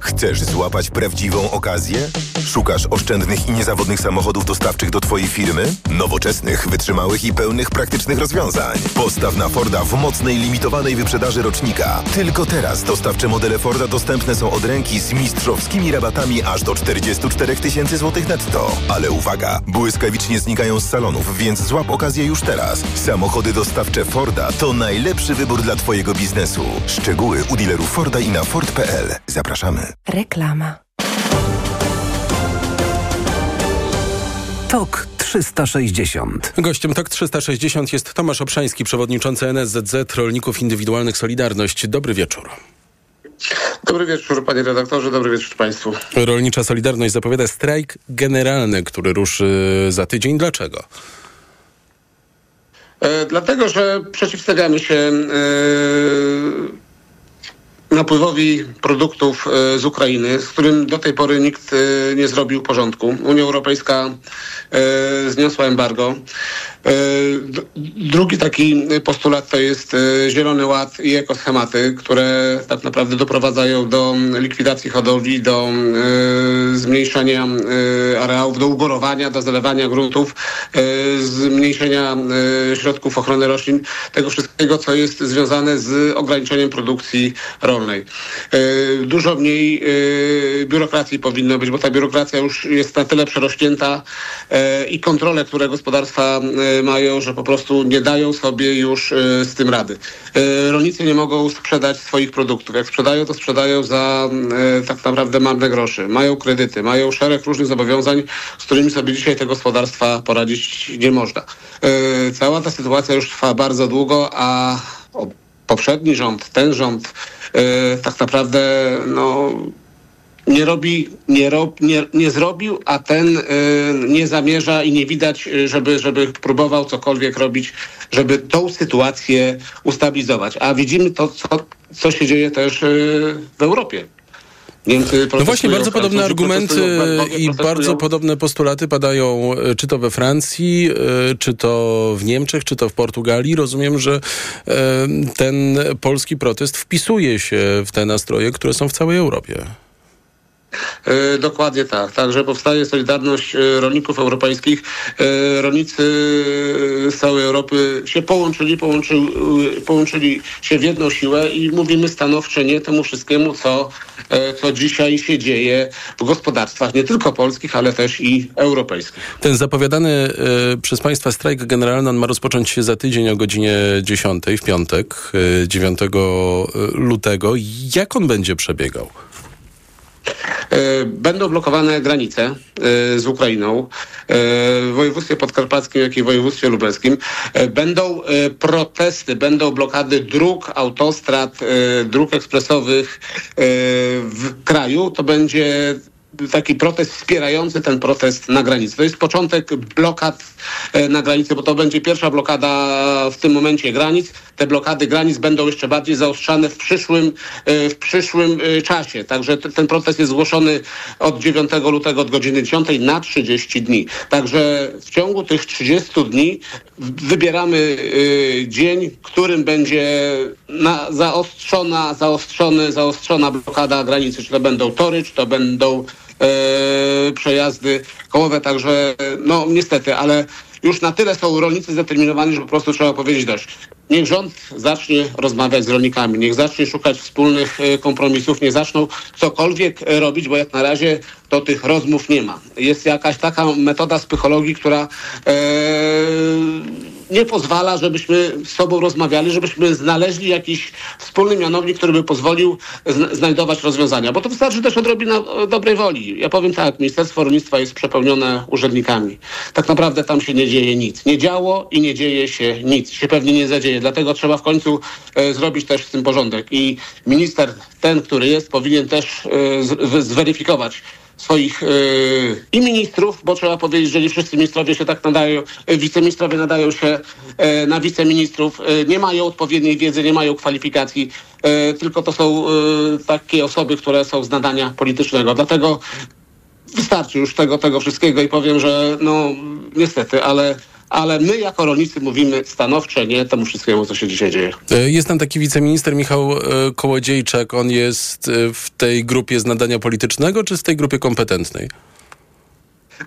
Chcesz złapać prawdziwą okazję? Szukasz oszczędnych i niezawodnych samochodów dostawczych do Twojej firmy? Nowoczesnych, wytrzymałych i pełnych praktycznych rozwiązań. Postaw na Forda w mocnej, limitowanej wyprzedaży rocznika. Tylko teraz dostawcze modele Forda dostępne są od ręki z mistrzowskimi rabatami aż do 44 000 złotych netto. Ale uwaga, błyskawicznie znikają z salonów, więc złap okazję już teraz. Samochody dostawcze Forda to najlepszy wybór dla Twojego biznesu. Szczegóły u dealerów Forda i na Ford.pl. Zapraszamy. Reklama. TOK 360. Gościem TOK 360 jest Tomasz Obszański, przewodniczący NSZZ Rolników Indywidualnych Solidarność. Dobry wieczór. Dobry wieczór, panie redaktorze, dobry wieczór państwu. Rolnicza Solidarność zapowiada strajk generalny, który ruszy za tydzień. Dlaczego? Dlatego, że przeciwstawiamy się napływowi produktów z Ukrainy, z którym do tej pory nikt nie zrobił porządku. Unia Europejska zniosła embargo. Drugi taki postulat to jest Zielony Ład i ekoschematy, które tak naprawdę doprowadzają do likwidacji hodowli, do zmniejszenia areałów, do ugorowania, do zalewania gruntów, zmniejszenia środków ochrony roślin, tego wszystkiego, co jest związane z ograniczeniem produkcji rolnej. Dużo mniej biurokracji powinno być, bo ta biurokracja już jest na tyle przerośnięta i kontrole, które gospodarstwa mają, że po prostu nie dają sobie już z tym rady. Rolnicy nie mogą sprzedać swoich produktów. Jak sprzedają, to sprzedają za tak naprawdę marne groszy. Mają kredyty, mają szereg różnych zobowiązań, z którymi sobie dzisiaj te gospodarstwa poradzić nie można. Cała ta sytuacja już trwa bardzo długo, a poprzedni rząd, ten rząd tak naprawdę nie zrobił, a ten nie zamierza i nie widać, żeby próbował cokolwiek robić, żeby tą sytuację ustabilizować. A widzimy to, co się dzieje też w Europie. No właśnie, bardzo podobne argumenty i bardzo podobne postulaty padają czy to we Francji, czy to w Niemczech, czy to w Portugalii. Rozumiem, że ten polski protest wpisuje się w te nastroje, które są w całej Europie. Dokładnie tak. Także powstaje Solidarność Rolników Europejskich. Rolnicy z całej Europy się połączyli się w jedną siłę i mówimy stanowcze nie temu wszystkiemu, co dzisiaj się dzieje w gospodarstwach, nie tylko polskich, ale też i europejskich. Ten zapowiadany przez Państwa strajk generalny, on ma rozpocząć się za tydzień o godzinie 10 w piątek, 9 lutego. Jak on będzie przebiegał? Będą blokowane granice z Ukrainą w województwie podkarpackim, jak i w województwie lubelskim. Będą protesty, będą blokady dróg, autostrad, dróg ekspresowych w kraju. To będzie taki protest wspierający ten protest na granicy. To jest początek blokad na granicy, bo to będzie pierwsza blokada w tym momencie granic. Te blokady granic będą jeszcze bardziej zaostrzane w przyszłym czasie. Także ten protest jest zgłoszony od 9 lutego od godziny 10 na 30 dni. Także w ciągu tych 30 dni wybieramy dzień, którym będzie zaostrzona blokada granicy. Czy to będą tory, czy to będą przejazdy kołowe, także no niestety, ale już na tyle są rolnicy zdeterminowani, że po prostu trzeba powiedzieć dość. Niech rząd zacznie rozmawiać z rolnikami, niech zacznie szukać wspólnych kompromisów, niech zaczną cokolwiek robić, bo jak na razie to tych rozmów nie ma. Jest jakaś taka metoda psychologii, która nie pozwala, żebyśmy z sobą rozmawiali, żebyśmy znaleźli jakiś wspólny mianownik, który by pozwolił znajdować rozwiązania. Bo to wystarczy też odrobina dobrej woli. Ja powiem tak, Ministerstwo Rolnictwa jest przepełnione urzędnikami. Tak naprawdę tam się nie dzieje nic. Nie działo i nie dzieje się nic. Się pewnie nie zadzieje. Dlatego trzeba w końcu zrobić też z tym porządek. I minister ten, który jest, powinien też zweryfikować swoich i ministrów, bo trzeba powiedzieć, że nie wszyscy ministrowie się tak nadają, wiceministrowie nadają się na wiceministrów, nie mają odpowiedniej wiedzy, nie mają kwalifikacji, tylko to są takie osoby, które są z nadania politycznego. Dlatego wystarczy już tego wszystkiego i powiem, że no niestety, ale my jako rolnicy mówimy stanowcze nie temu wszystkiemu, co się dzisiaj dzieje. Jest tam taki wiceminister Michał Kołodziejczak. On jest w tej grupie z nadania politycznego, czy w tej grupie kompetentnej?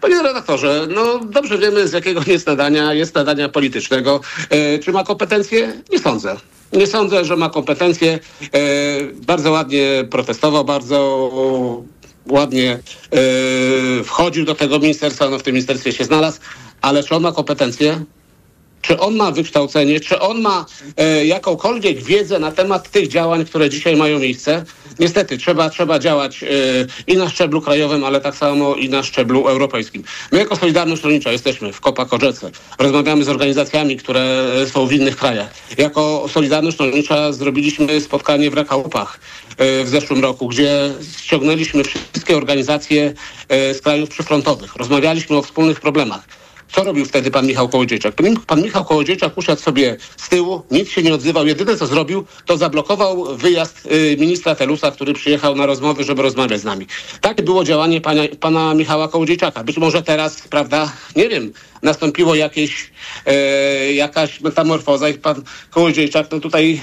Panie redaktorze, no dobrze wiemy, z jakiego jest nadania politycznego. Czy ma kompetencje? Nie sądzę. Nie sądzę, że ma kompetencje. Bardzo ładnie protestował, bardzo ładnie wchodził do tego ministerstwa, no w tym ministerstwie się znalazł, ale czy on ma kompetencje? Czy on ma wykształcenie? Czy on ma jakąkolwiek wiedzę na temat tych działań, które dzisiaj mają miejsce? Niestety, trzeba działać i na szczeblu krajowym, ale tak samo i na szczeblu europejskim. My jako Solidarność Rolnicza jesteśmy w Kopa-Korzece. Rozmawiamy z organizacjami, które są w innych krajach. Jako Solidarność Rolnicza zrobiliśmy spotkanie w Rakałupach w zeszłym roku, gdzie ściągnęliśmy wszystkie organizacje z krajów przyfrontowych. Rozmawialiśmy o wspólnych problemach. Co robił wtedy pan Michał Kołodziejczak? Pan Michał Kołodziejczak usiadł sobie z tyłu, nic się nie odzywał. Jedyne, co zrobił, to zablokował wyjazd ministra Telusa, który przyjechał na rozmowy, żeby rozmawiać z nami. Takie było działanie pana Michała Kołodziejczaka. Być może teraz, prawda, nie wiem, nastąpiło jakaś metamorfoza i pan Kołodziejczak no tutaj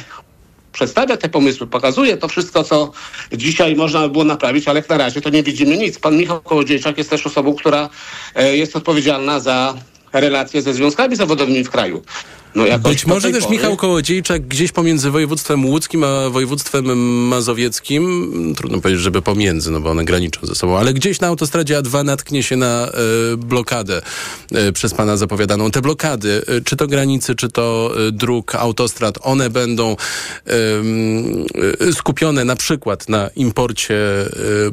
przedstawia te pomysły, pokazuje to wszystko, co dzisiaj można by było naprawić, ale jak na razie to nie widzimy nic. Pan Michał Kołodziejczak jest też osobą, która jest odpowiedzialna za relacje ze związkami zawodowymi w kraju. No być może też Michał Kołodziejczak gdzieś pomiędzy województwem łódzkim a województwem mazowieckim, trudno powiedzieć, żeby pomiędzy, no bo one graniczą ze sobą, ale gdzieś na autostradzie A2 natknie się na blokadę przez pana zapowiadaną. Te blokady, czy to granicy, czy to dróg, autostrad, one będą skupione na przykład na imporcie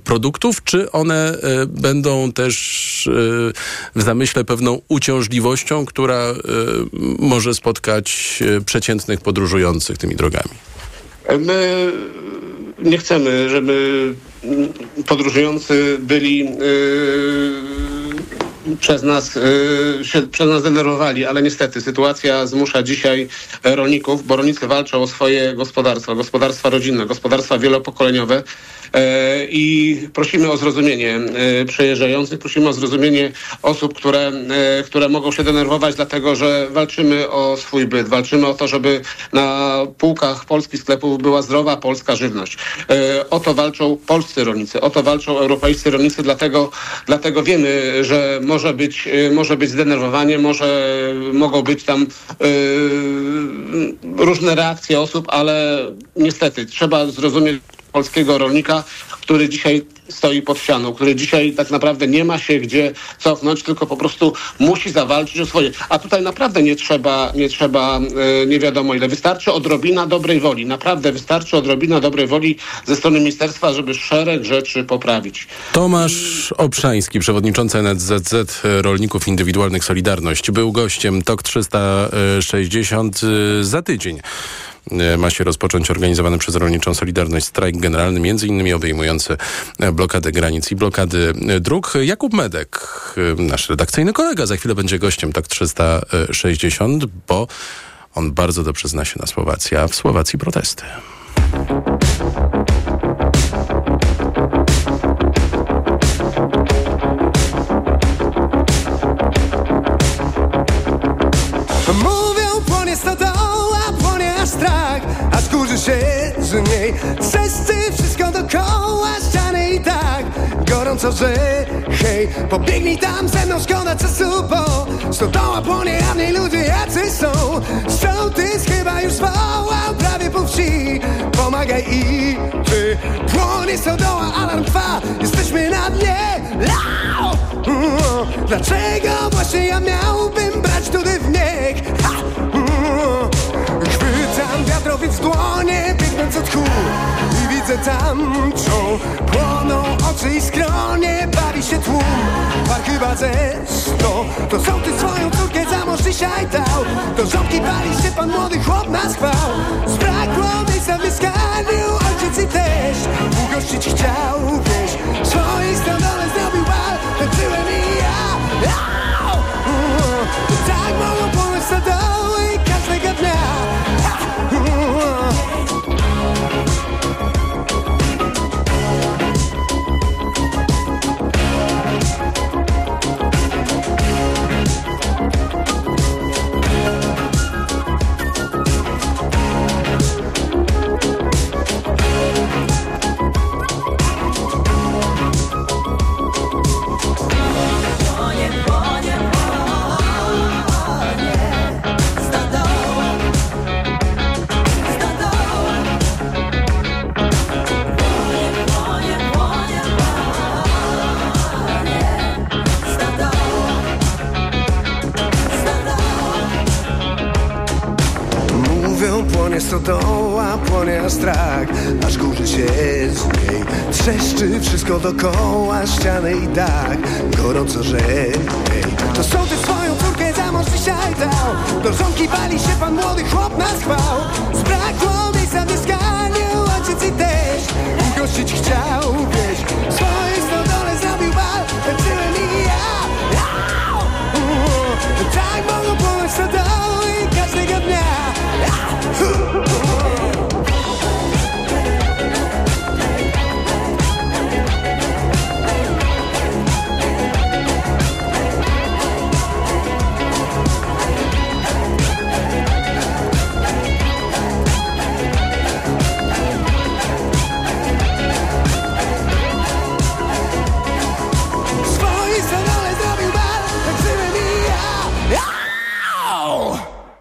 produktów, czy one będą też w zamyśle pewną uciążliwością, która może spotkać przeciętnych podróżujących tymi drogami? My nie chcemy, żeby podróżujący byli przez nas denerwowali, ale niestety sytuacja zmusza dzisiaj rolników, bo rolnicy walczą o swoje gospodarstwa, gospodarstwa rodzinne, gospodarstwa wielopokoleniowe i prosimy o zrozumienie przejeżdżających, prosimy o zrozumienie osób, które mogą się denerwować, dlatego że walczymy o swój byt, walczymy o to, żeby na półkach polskich sklepów była zdrowa polska żywność. O to walczą polscy rolnicy, o to walczą europejscy rolnicy, dlatego wiemy, że może być zdenerwowanie, mogą być tam różne reakcje osób, ale niestety trzeba zrozumieć polskiego rolnika, który dzisiaj stoi pod ścianą, który dzisiaj tak naprawdę nie ma się gdzie cofnąć, tylko po prostu musi zawalczyć o swoje. A tutaj naprawdę nie trzeba nie wiadomo ile. Wystarczy odrobina dobrej woli. Naprawdę wystarczy odrobina dobrej woli ze strony ministerstwa, żeby szereg rzeczy poprawić. Tomasz Obszański, przewodniczący NSZZ Rolników Indywidualnych Solidarność, był gościem TOK 360. Za tydzień ma się rozpocząć organizowany przez Rolniczą Solidarność strajk generalny, m.in. obejmujący blokadę granic i blokady dróg. Jakub Medek, nasz redakcyjny kolega, za chwilę będzie gościem TOK 360, bo on bardzo dobrze zna się na Słowacji, a w Słowacji protesty. Że mniej wszyscy wszystko dookoła ściany i tak gorąco, że hej, pobiegnij tam ze mną, szkoda czasu, bo stodoła płonie, a mniej ludzie jacy są. Sołtys chyba już wołał prawie po wsi, pomagaj i ty. Płonie stodoła, alarm trwa, jesteśmy na dnie. Lau! Dlaczego właśnie ja miałbym brać tudy w niech? Chwytam wiatrowiec w dłonie, biegnąc od chół i widzę tam czoł. Płoną oczy i skronie, bawi się tłum. Par chyba ze 100, to sołtys swoją córkę za mąż dzisiaj dał. Do żonki pali się pan młody chłop na schwał. Zbrakło miejsca w mieszkaniu, ojciec i też ugościć chciał, wiesz. W swojej stodole zrobił bal, tańczyłem i ja. Au! Tak mogą płonąć stodoły każdego dnia. Stodoła płonie aż strach, aż kurzy się z niej. Trzeszczy wszystko dookoła ściany i tak gorąco, że hej. To sołtys swoją córkę za mąż dzisiaj dał. Do żonki pali się pan młody chłop na schwał. Zbrakło miejsca w mieszkaniu, ojciec i też ugościć chciał, wieś. W swojej stodole zrobił bal, tańczyłem i ja. Tak mogą płonąć stodoły każdego dnia.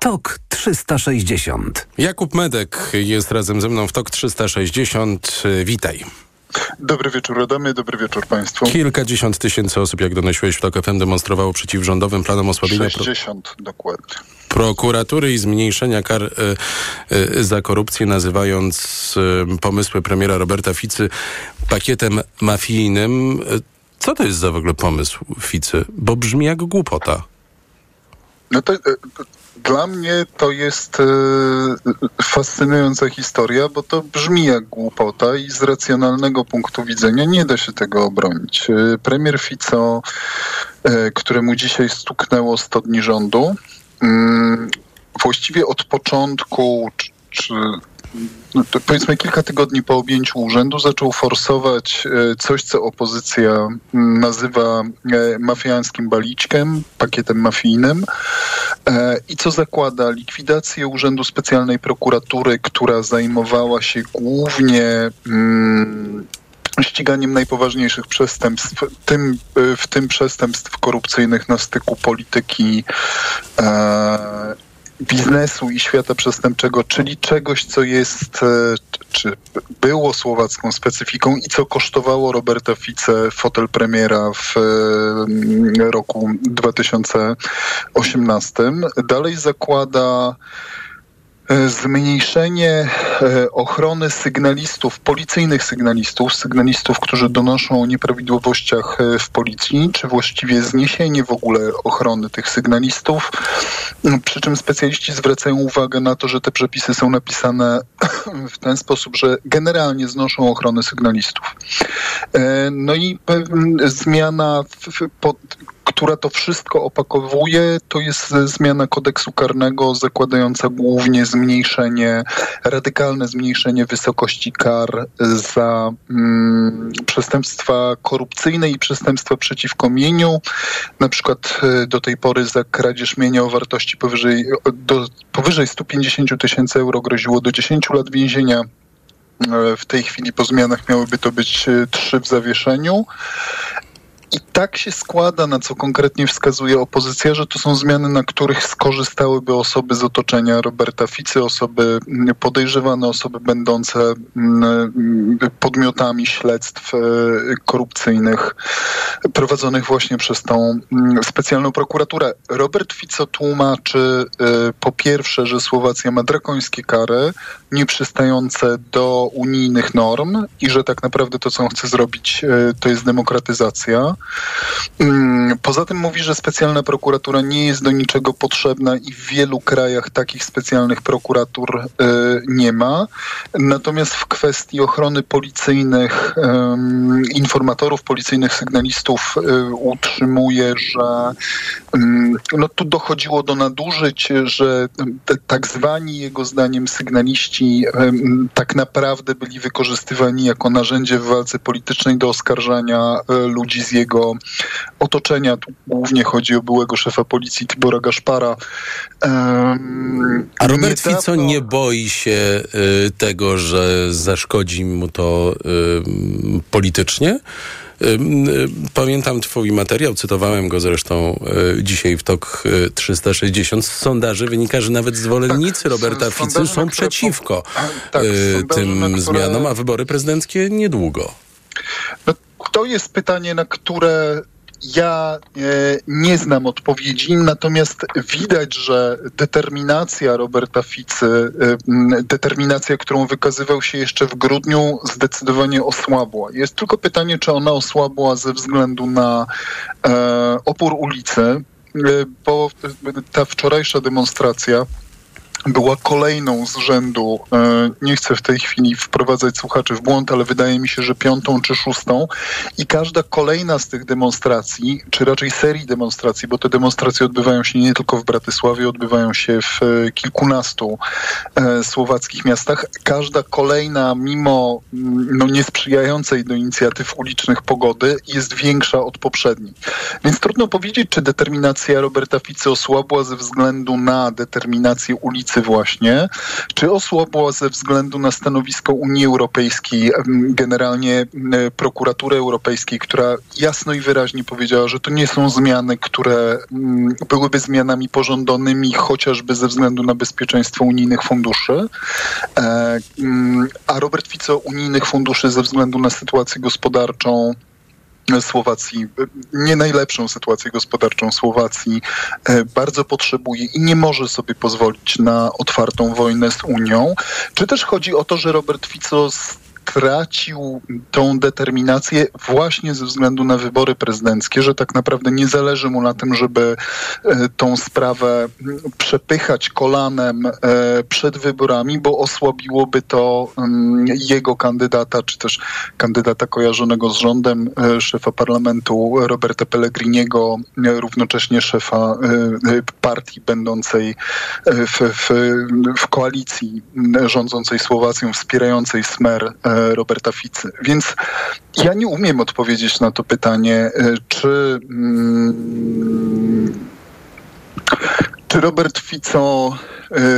TOK 360. Jakub Medek jest razem ze mną w TOK 360. Witaj. Dobry wieczór, Adamie, dobry wieczór Państwu. Kilkadziesiąt tysięcy osób, jak donosiłeś w TOK FM, demonstrowało przeciw rządowym planom osłabienia 60 dokładnie. Prokuratury i zmniejszenia kar za korupcję, nazywając pomysły premiera Roberta Ficy pakietem mafijnym. Co to jest za w ogóle pomysł Ficy? Bo brzmi jak głupota. No to... Dla mnie to jest fascynująca historia, bo to brzmi jak głupota i z racjonalnego punktu widzenia nie da się tego obronić. Premier Fico któremu dzisiaj stuknęło 100 dni rządu. Właściwie od początku, powiedzmy kilka tygodni po objęciu urzędu, zaczął forsować coś, co opozycja nazywa mafiańskim baliczkiem, pakietem mafijnym, i co zakłada likwidację Urzędu Specjalnej Prokuratury, która zajmowała się głównie ściganiem najpoważniejszych przestępstw, w tym przestępstw korupcyjnych na styku polityki, biznesu i świata przestępczego, czyli czegoś, co jest, czy było słowacką specyfiką i co kosztowało Roberta Ficę fotel premiera w roku 2018. Dalej zakłada zmniejszenie ochrony sygnalistów, policyjnych sygnalistów, którzy donoszą o nieprawidłowościach w policji, czy właściwie zniesienie w ogóle ochrony tych sygnalistów. Przy czym specjaliści zwracają uwagę na to, że te przepisy są napisane w ten sposób, że generalnie znoszą ochronę sygnalistów. No i zmiana, która to wszystko opakowuje, to jest zmiana kodeksu karnego zakładająca głównie radykalne zmniejszenie wysokości kar za przestępstwa korupcyjne i przestępstwa przeciwko mieniu. Na przykład do tej pory za kradzież mienia o wartości powyżej 150 000 euro groziło do 10 lat więzienia. W tej chwili po zmianach miałyby to być 3 w zawieszeniu. I tak się składa, na co konkretnie wskazuje opozycja, że to są zmiany, na których skorzystałyby osoby z otoczenia Roberta Ficy, osoby podejrzewane, osoby będące podmiotami śledztw korupcyjnych prowadzonych właśnie przez tą specjalną prokuraturę. Robert Fico tłumaczy po pierwsze, że Słowacja ma drakońskie kary, nieprzystające do unijnych norm i że tak naprawdę to, co on chce zrobić, to jest demokratyzacja. Poza tym mówi, że specjalna prokuratura nie jest do niczego potrzebna i w wielu krajach takich specjalnych prokuratur nie ma. Natomiast w kwestii ochrony policyjnych, informatorów, policyjnych sygnalistów utrzymuje, że no, tu dochodziło do nadużyć, że tak zwani jego zdaniem sygnaliści tak naprawdę byli wykorzystywani jako narzędzie w walce politycznej do oskarżania ludzi z jego otoczenia. Tu głównie chodzi o byłego szefa policji Tibora Gaszpara. A Robert Fico nie boi się tego, że zaszkodzi mu to politycznie? Pamiętam twój materiał, cytowałem go zresztą dzisiaj w TOK 360. Z sondaży wynika, że nawet zwolennicy Roberta Ficy są przeciwko tym zmianom, a wybory prezydenckie niedługo. No, to jest pytanie, na które ja nie znam odpowiedzi, natomiast widać, że determinacja Roberta Ficy, determinacja, którą wykazywał się jeszcze w grudniu, zdecydowanie osłabła. Jest tylko pytanie, czy ona osłabła ze względu na opór ulicy, bo ta wczorajsza demonstracja była kolejną z rzędu, nie chcę w tej chwili wprowadzać słuchaczy w błąd, ale wydaje mi się, że 5. czy 6. i każda kolejna z tych demonstracji, czy raczej serii demonstracji, bo te demonstracje odbywają się nie tylko w Bratysławie, odbywają się w kilkunastu słowackich miastach, każda kolejna, mimo niesprzyjającej do inicjatyw ulicznych pogody, jest większa od poprzedniej. Więc trudno powiedzieć, czy determinacja Roberta Ficy osłabła ze względu na determinację ulicy właśnie, czy osłabła ze względu na stanowisko Unii Europejskiej, generalnie prokuratury europejskiej, która jasno i wyraźnie powiedziała, że to nie są zmiany, które byłyby zmianami pożądanymi, chociażby ze względu na bezpieczeństwo unijnych funduszy, a Robert Fico unijnych funduszy ze względu na sytuację gospodarczą Słowacji, nie najlepszą sytuację gospodarczą Słowacji, bardzo potrzebuje i nie może sobie pozwolić na otwartą wojnę z Unią. Czy też chodzi o to, że Robert Fico tracił tą determinację właśnie ze względu na wybory prezydenckie, że tak naprawdę nie zależy mu na tym, żeby tą sprawę przepychać kolanem przed wyborami, bo osłabiłoby to jego kandydata, czy też kandydata kojarzonego z rządem, szefa parlamentu Roberta Pellegriniego, równocześnie szefa partii będącej w koalicji rządzącej Słowacją, wspierającej Smer Roberta Ficy. Więc ja nie umiem odpowiedzieć na to pytanie, czy Robert Fico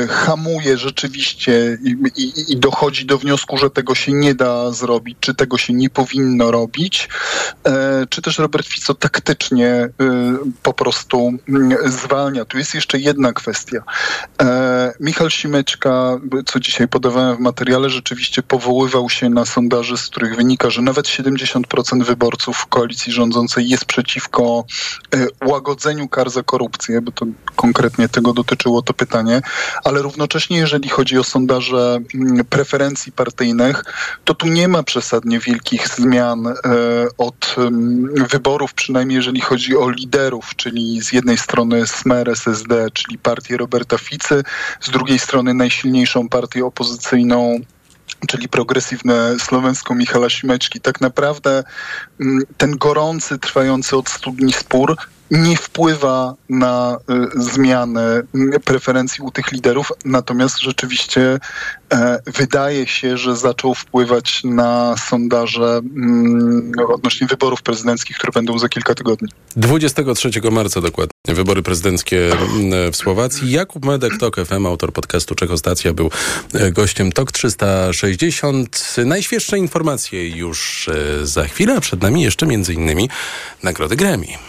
hamuje rzeczywiście i dochodzi do wniosku, że tego się nie da zrobić, czy tego się nie powinno robić, czy też Robert Fico taktycznie po prostu zwalnia. Tu jest jeszcze jedna kwestia. Michal Šimečka, co dzisiaj podawałem w materiale, rzeczywiście powoływał się na sondaże, z których wynika, że nawet 70% wyborców w koalicji rządzącej jest przeciwko łagodzeniu kar za korupcję, bo to konkretnie tego dotyczyło to pytanie, ale równocześnie jeżeli chodzi o sondaże preferencji partyjnych, to tu nie ma przesadnie wielkich zmian od wyborów, przynajmniej jeżeli chodzi o liderów, czyli z jednej strony Smer SSD, czyli partię Roberta Ficy, z drugiej strony najsilniejszą partię opozycyjną, czyli progresywne Słowacko Michala Šimečki. Tak naprawdę ten gorący, trwający od studni spór nie wpływa na zmiany preferencji u tych liderów, natomiast rzeczywiście wydaje się, że zaczął wpływać na sondaże odnośnie wyborów prezydenckich, które będą za kilka tygodni. 23 marca dokładnie wybory prezydenckie w Słowacji. Jakub Medek, TOK FM, autor podcastu Czechostacja, był gościem TOK 360. Najświeższe informacje już za chwilę, a przed nami jeszcze m.in. nagrody Grammy.